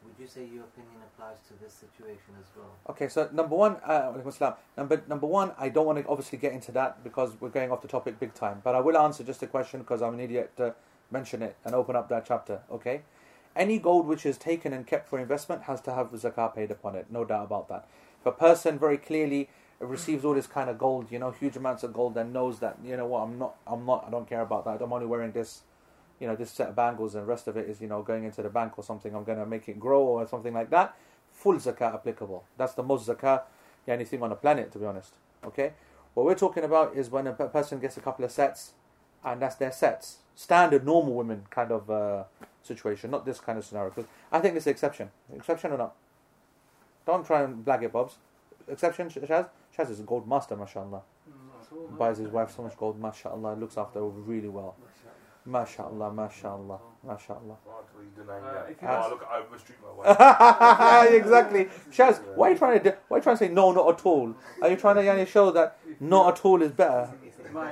Would you say your opinion applies to this situation as well? Okay, so number one, number one, I don't want to obviously get into that because we're going off the topic big time. But I will answer just a question because I'm an idiot to mention it and open up that chapter, okay? Any gold which is taken and kept for investment has to have zakah paid upon it, no doubt about that. If a person very clearly receives all this kind of gold, you know, huge amounts of gold, and knows that, you know what, I don't care about that, I'm only wearing this, you know, this set of bangles, and the rest of it is, you know, going into the bank or something, I'm going to make it grow or something like that, full zakah applicable. That's the most zakah, anything on the planet, to be honest, okay? What we're talking about is when a person gets a couple of sets, and that's their sets. Standard, normal women kind of situation, not this kind of scenario, because I think this is an exception. Exception or not? Don't try and blag it, Bobs. Exception, Shaz? Shaz is a gold master, mashallah. Buys his wife so much gold, mashallah. Looks after her really well. Mashallah, mashallah, mashallah. Look, I mistreat my wife. Exactly. Shaz, why are you trying to say no, not at all? Are you trying to show that not at all is better? My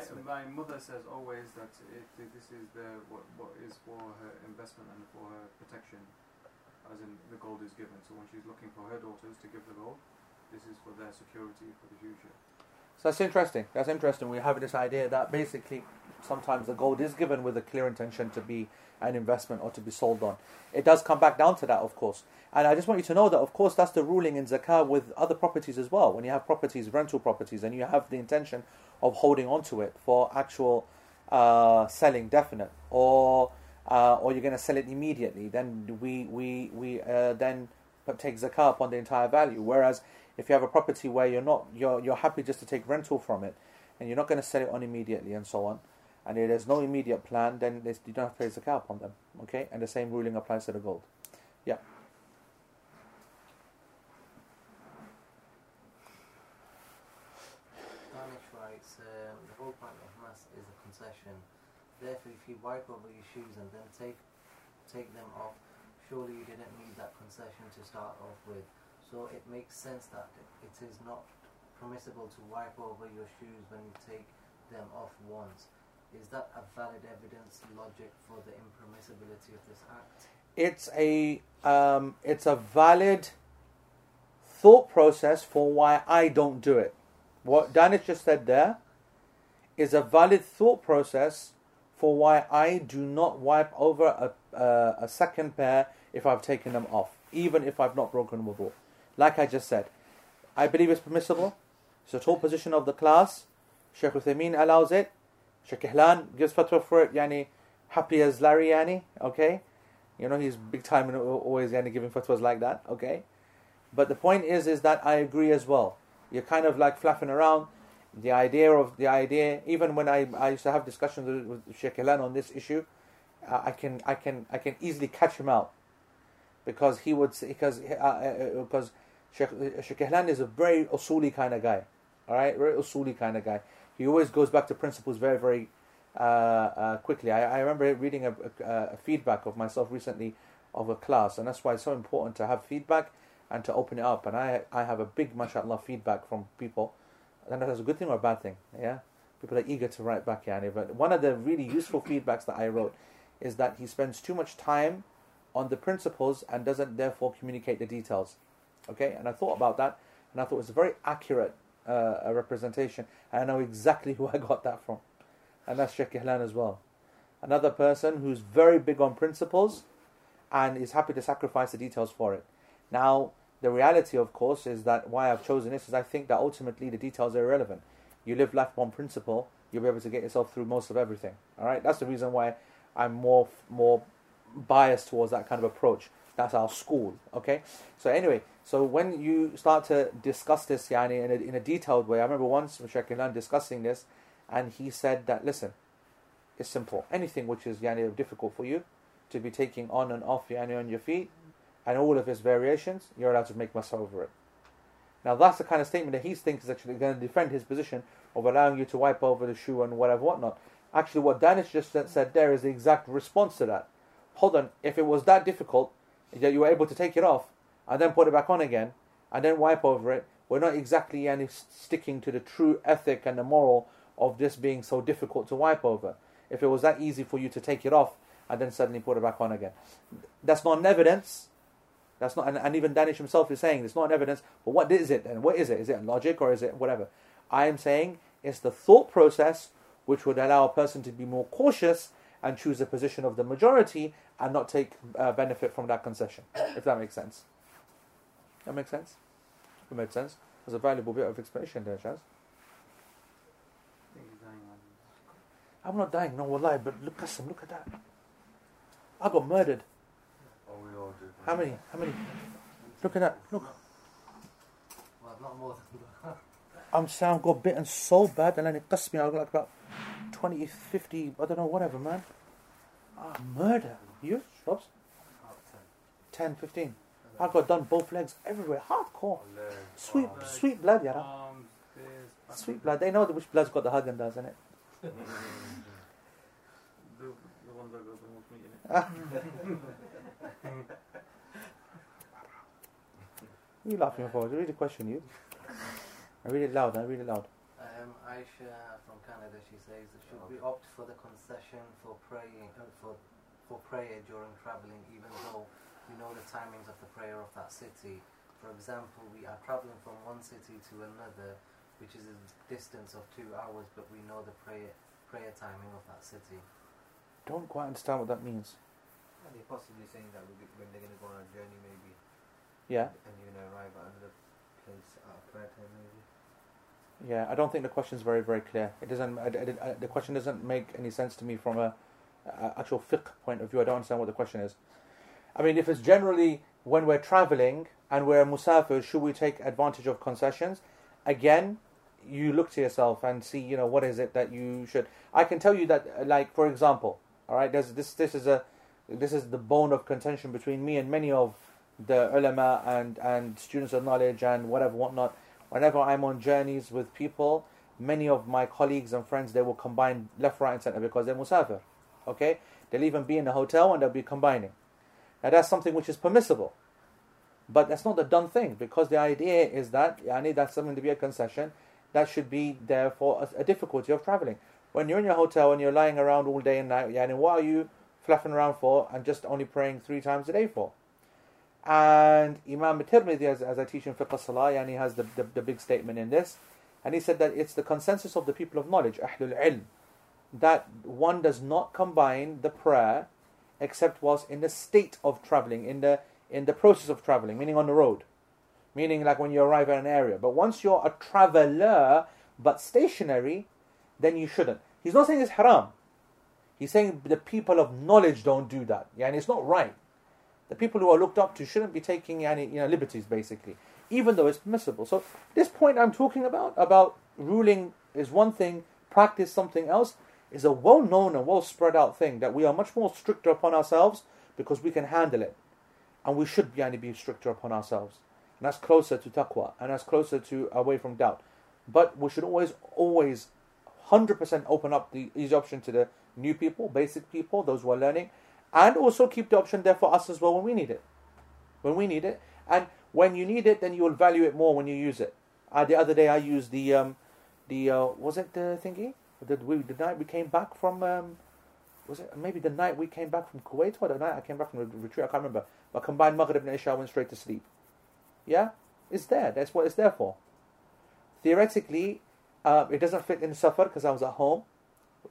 mother says always that this is what is for her investment and for her protection. As in, the gold is given. So when she's looking for her daughters to give the gold, this is for their security for the future. So that's interesting. That's interesting. We have this idea that basically sometimes the gold is given with a clear intention to be an investment or to be sold on. It does come back down to that, of course. And I just want you to know that, of course, that's the ruling in zakah with other properties as well. When you have properties, rental properties, and you have the intention of holding onto it for actual selling, definite, or you're going to sell it immediately, then we then take zakah upon the entire value. Whereas if you have a property where you're happy just to take rental from it, and you're not going to sell it on immediately and so on, and there's no immediate plan, then you don't have to pay zakah upon them. Okay, and the same ruling applies to the gold. Yeah. Danish writes, the whole point of masht is a concession. Therefore, if you wipe over your shoes and then take them off, surely you didn't need that concession to start off with. So it makes sense that it is not permissible to wipe over your shoes when you take them off once. Is that a valid evidence, logic for the impermissibility of this act? It's a valid thought process for why I don't do it. What Danish just said there is a valid thought process for why I do not wipe over a second pair if I've taken them off, even if I've not broken wudu. Like I just said, I believe it's permissible. It's a tall position of the class. Sheikh Uthaymeen allows it. Sheikh Ehlan gives fatwa for it, happy as Larry, okay? He's big time and always giving fatwas like that, okay? But the point is that I agree as well. You're kind of like flapping around. The idea, even when I used to have discussions with Sheikh Ehlan on this issue, I can easily catch him out, because he would say, because Sheikh Ehlan is a very usuli kind of guy, all right, very usuli kind of guy. He always goes back to principles very, very quickly. I remember reading a feedback of myself recently of a class, and that's why it's so important to have feedback and to open it up. And I have a big mashallah feedback from people. I don't know if that's a good thing or a bad thing, yeah? People are eager to write back, but one of the really useful feedbacks that I wrote is that he spends too much time on the principles and doesn't therefore communicate the details, okay? And I thought about that, and I thought it was a very accurate representation, and I know exactly who I got that from, and that's Sheikh Ehlan as well. Another person who's very big on principles and is happy to sacrifice the details for it. Now, the reality, of course, is that why I've chosen this is I think that ultimately the details are irrelevant. You live life on principle, you'll be able to get yourself through most of everything. All right, that's the reason why I'm more biased towards that kind of approach. That's our school, okay? So anyway, so when you start to discuss this in a detailed way, I remember once Sheikh Ehlan discussing this, and he said that, listen, it's simple. Anything which is difficult for you to be taking on and off on your feet, and all of its variations, you're allowed to make mas'h over it. Now that's the kind of statement that he thinks is actually going to defend his position of allowing you to wipe over the shoe and whatnot. Actually, what Danish just said there is the exact response to that. hold on, if it was that difficult that you were able to take it off and then put it back on again and then wipe over it, we're not exactly sticking to the true ethic and the moral of this being so difficult to wipe over. If it was that easy for you to take it off and then suddenly put it back on again, that's not an evidence. That's not, and even Danish himself is saying it's not an evidence. But what is it then? What is it? Is it logic or is it whatever? I am saying it's the thought process which would allow a person to be more cautious and choose the position of the majority and not take benefit from that concession. If that makes sense. That makes sense. It made sense. There's a valuable bit of explanation there, Shaz. I'm not dying, no, wallahi, but look, Qasim, look at that. I got murdered. Oh, we all did. How many? How many? Look at that, look. Well, not more than that. I'm saying I got bitten so bad, and then it cussed me. I got like about 20, 50, I don't know, whatever, man. Ah, murder. You? Shops? 10, 15. I got done both legs everywhere, hardcore. Sweet, sweet blood, yara. Sweet blood. They know which blood's got the hug and does, innit? The ones that got the most meat in it. You laughing for? I really question you. I read it loud. Aisha from Canada, she says, should we opt for the concession for prayer during travelling, even though we know the timings of the prayer of that city? For example, we are travelling from one city to another, which is a distance of 2 hours, but we know the prayer timing of that city. Don't quite understand what that means. Are they possibly saying that when they're going to go on a journey, maybe? Yeah. And you're going to arrive at another place at a prayer time, maybe? Yeah, I don't think the question's very, very clear. It doesn't. The question doesn't make any sense to me from a actual fiqh point of view. I don't understand what the question is. I mean, if it's generally when we're travelling and we're musafir, should we take advantage of concessions? Again, you look to yourself and see, you know, what is it that you should. I can tell you that, like, for example, all right, there's this is the bone of contention between me and many of the ulama and students of knowledge and whatever, whatnot. Whenever I'm on journeys with people, many of my colleagues and friends, they will combine left, right and centre because they're musafir, okay? They'll even be in a hotel and they'll be combining. Now, that's something which is permissible. But that's not the done thing, because the idea is that, yani, that's something to be a concession. That should be, therefore, a difficulty of travelling. When you're in your hotel and you're lying around all day and night, yani, what are you flapping around for and just only praying 3 times a day for? And Imam Tirmidhi, as I teach in Fiqh Salah, yani, has the big statement in this. And he said that it's the consensus of the people of knowledge, Ahlul Ilm, that one does not combine the prayer except whilst in the state of travelling, in the process of travelling, meaning on the road, meaning like when you arrive at an area. But once you're a traveller but stationary, then you shouldn't. He's not saying it's haram. He's saying the people of knowledge don't do that. Yeah, and it's not right. The people who are looked up to shouldn't be taking any, you know, liberties, basically, even though it's permissible. So this point I'm talking about ruling is one thing, practice something else, is a well-known and well-spread out thing that we are much more stricter upon ourselves because we can handle it. And we should be stricter upon ourselves. And that's closer to taqwa. And that's closer to away from doubt. But we should always 100% open up the option to the new people, basic people, those who are learning. And also keep the option there for us as well when we need it. When we need it. And when you need it, then you will value it more when you use it. The other day I used was it the thingy? The night we came back from... was it maybe the night we came back from Kuwait or the night I came back from the retreat? I can't remember. But combined Maghrib and Isha, went straight to sleep. Yeah? It's there. That's what it's there for. Theoretically, it doesn't fit in Safar because I was at home.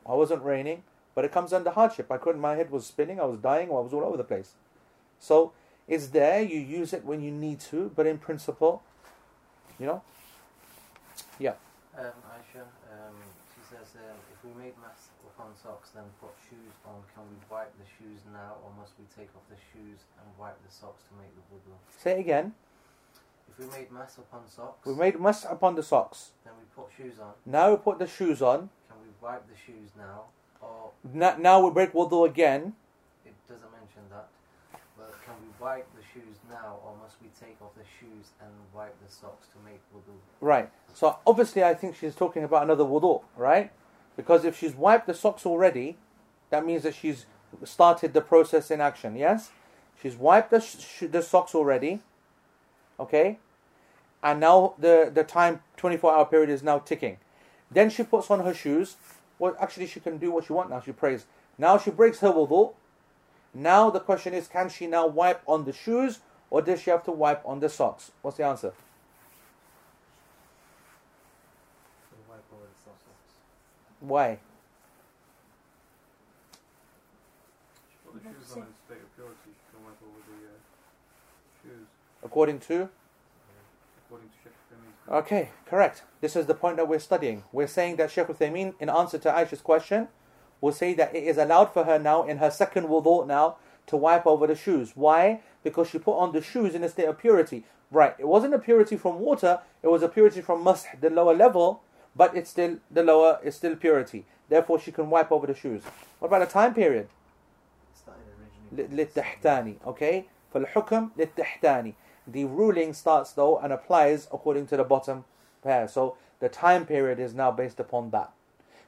I wasn't raining. But it comes under hardship. I couldn't. My head was spinning. I was dying. I was all over the place. So it's there. You use it when you need to. But in principle, you know? Yeah. Aisha, she says, if we made masks on socks, then put shoes on, can we wipe the shoes now, or must we take off the shoes and wipe the socks to make the wudu? Say it again. If we made mas'h upon socks. We made mas'h upon the socks. Then we put shoes on. Now we put the shoes on. Can we wipe the shoes now, or... Now we break wudu again. It doesn't mention that. But can we wipe the shoes now, or must we take off the shoes and wipe the socks to make wudu? Right. So obviously I think she's talking about another wudu, right? Because if she's wiped the socks already, that means that she's started the process in action, yes? She's wiped the socks already, okay? And now the time, 24-hour period is now ticking. Then she puts on her shoes. Well, actually, she can do what she wants now. She prays. Now she breaks her wudu. Now the question is, can she now wipe on the shoes or does she have to wipe on the socks? What's the answer? Wipe on the socks. Why? She put the shoes on in state of purity. She can wipe over the shoes. According to? Okay, correct. This is the point that we're studying. We're saying that Sheikh Uthaymeen, in answer to Aisha's question, will say that it is allowed for her now, in her second wudu now, to wipe over the shoes. Why? Because she put on the shoes in a state of purity. Right, it wasn't a purity from water, it was a purity from mas'h, the lower level, but it's still purity. Therefore, she can wipe over the shoes. What about a time period? لِلْتَحْتَانِ, okay? فَالْحُكْمْ لِلْتَحْتَانِ. The ruling starts though and applies according to the bottom pair. So the time period is now based upon that.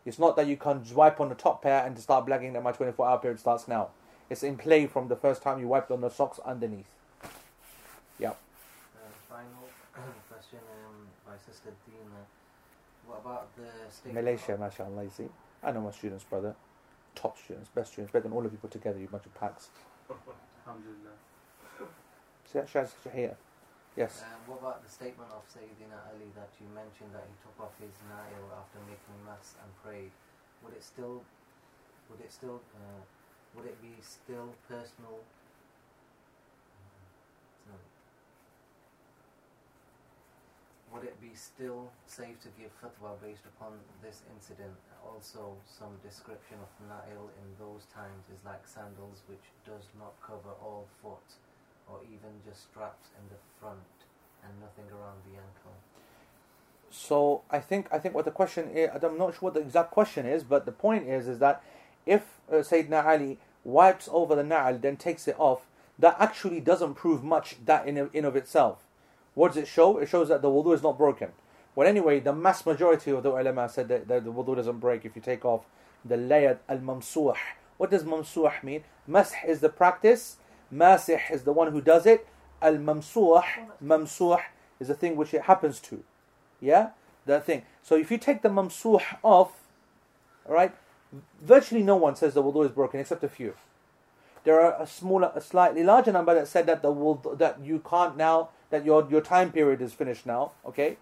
It's not that you can wipe on the top pair and start blagging that my 24-hour period starts now. It's in play from the first time you wiped on the socks underneath. Yeah. Final question by Sister Dina. What about the state Malaysia, mashallah, you see? I know my students, brother. Top students, best students, better than all of you put together, you bunch of packs. Alhamdulillah. Yes. What about the statement of Sayyidina Ali that you mentioned that he took off his na'al after making mass and prayed? Would it be still personal? Would it be still safe to give fatwa based upon this incident? Also, some description of na'al in those times is like sandals, which does not cover all foot, or even just straps in the front and nothing around the ankle. So I think what the question is, I'm not sure what the exact question is, but the point is that if Sayyidina Ali wipes over the na'al then takes it off, that actually doesn't prove much that in of itself. What does it show? It shows that the wudu is not broken. Well, anyway, the mass majority of the ulama said that the wudu doesn't break if you take off the layad al-mamsuh. What does mamsuh mean? Mas'h is the practice. Masih is the one who does it. Mamsuh is the thing which it happens to. Yeah? That thing. So if you take the mamsuh off, alright, virtually no one says the wudu is broken except a few. There are a slightly larger number that said that the wudu, that you can't now, that your time period is finished now, okay?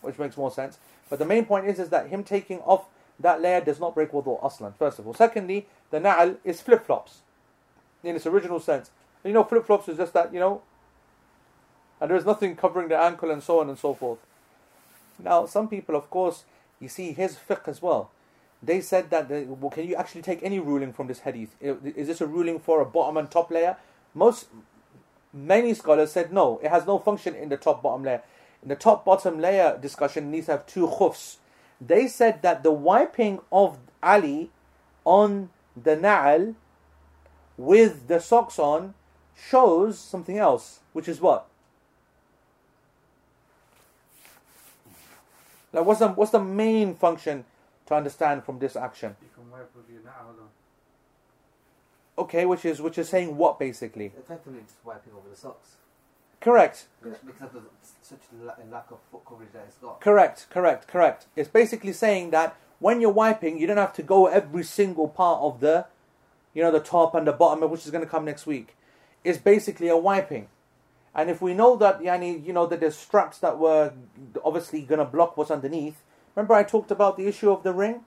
Which makes more sense. But the main point is that him taking off that layer does not break wudu aslan, first of all. Secondly, the na'al is flip-flops in its original sense. You know, flip-flops is just that, you know, and there's nothing covering the ankle and so on and so forth. Now, some people, of course, you see, here's fiqh as well. They said that, can you actually take any ruling from this hadith? Is this a ruling for a bottom and top layer? Many scholars said no, it has no function in the top-bottom layer. In the top-bottom layer discussion, needs to have two khufs. They said that the wiping of Ali on the na'al with the socks on shows something else, which is what? Like, what's the main function to understand from this action? You can wipe with your na'al. Okay, which is saying what basically? Effectively, just wiping over the socks. Correct. Because of such lack of foot coverage that it's got. Correct. It's basically saying that when you're wiping, you don't have to go every single part of the, you know, the top and the bottom, which is going to come next week. Is basically a wiping. And if we know that, yani, you know, that there's straps that were obviously going to block what's underneath. Remember I talked about the issue of the ring?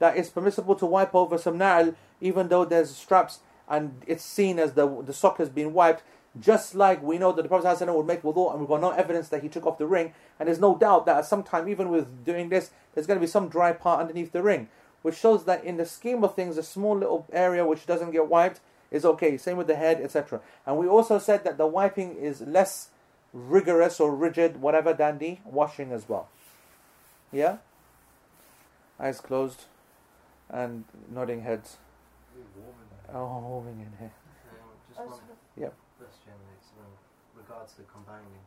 That it's permissible to wipe over some na'al even though there's straps and it's seen as the sock has been wiped. Just like we know that the Prophet ﷺ would make wudu and we've got no evidence that he took off the ring. And there's no doubt that at some time, even with doing this, there's going to be some dry part underneath the ring. Which shows that in the scheme of things, a small little area which doesn't get wiped is okay, same with the head, etc. And we also said that the wiping is less rigorous or rigid, whatever, than the washing as well. Yeah? Eyes closed and nodding heads. Warming in here. Just one question in regards to combining.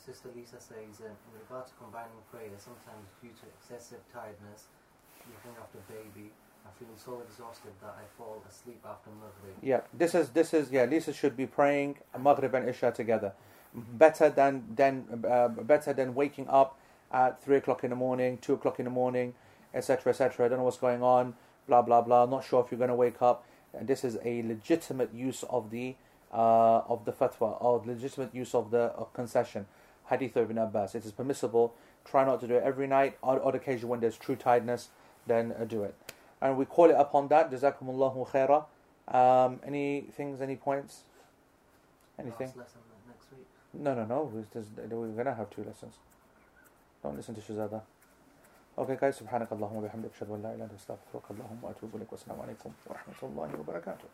Sister Lisa says, in regards to combining prayer, sometimes due to excessive tiredness, looking after baby, I feel so exhausted that I fall asleep after Maghrib. Yeah, Lisa should be praying Maghrib and Isha together. Better than waking up at 3 o'clock in the morning, 2 o'clock in the morning, etc., etc. I don't know what's going on, blah blah blah. Not sure if you're going to wake up. And this is a legitimate use of the fatwa, or legitimate use of the concession. Hadith of Ibn Abbas. It is permissible. Try not to do it every night. On odd occasion when there's true tiredness, then do it. And we call it upon that. Jazakumullahu khairah. Any things? Any points? Anything? Last lesson next week. No. We're gonna have two lessons. Don't listen to Shazada. Okay, guys. Subhanakallahumma bihamdik. Shadu la ilaha illa anta astaghfiruka wa atubu ilaik. Wassalamu alaikum wa rahmatullahi wa barakatuh.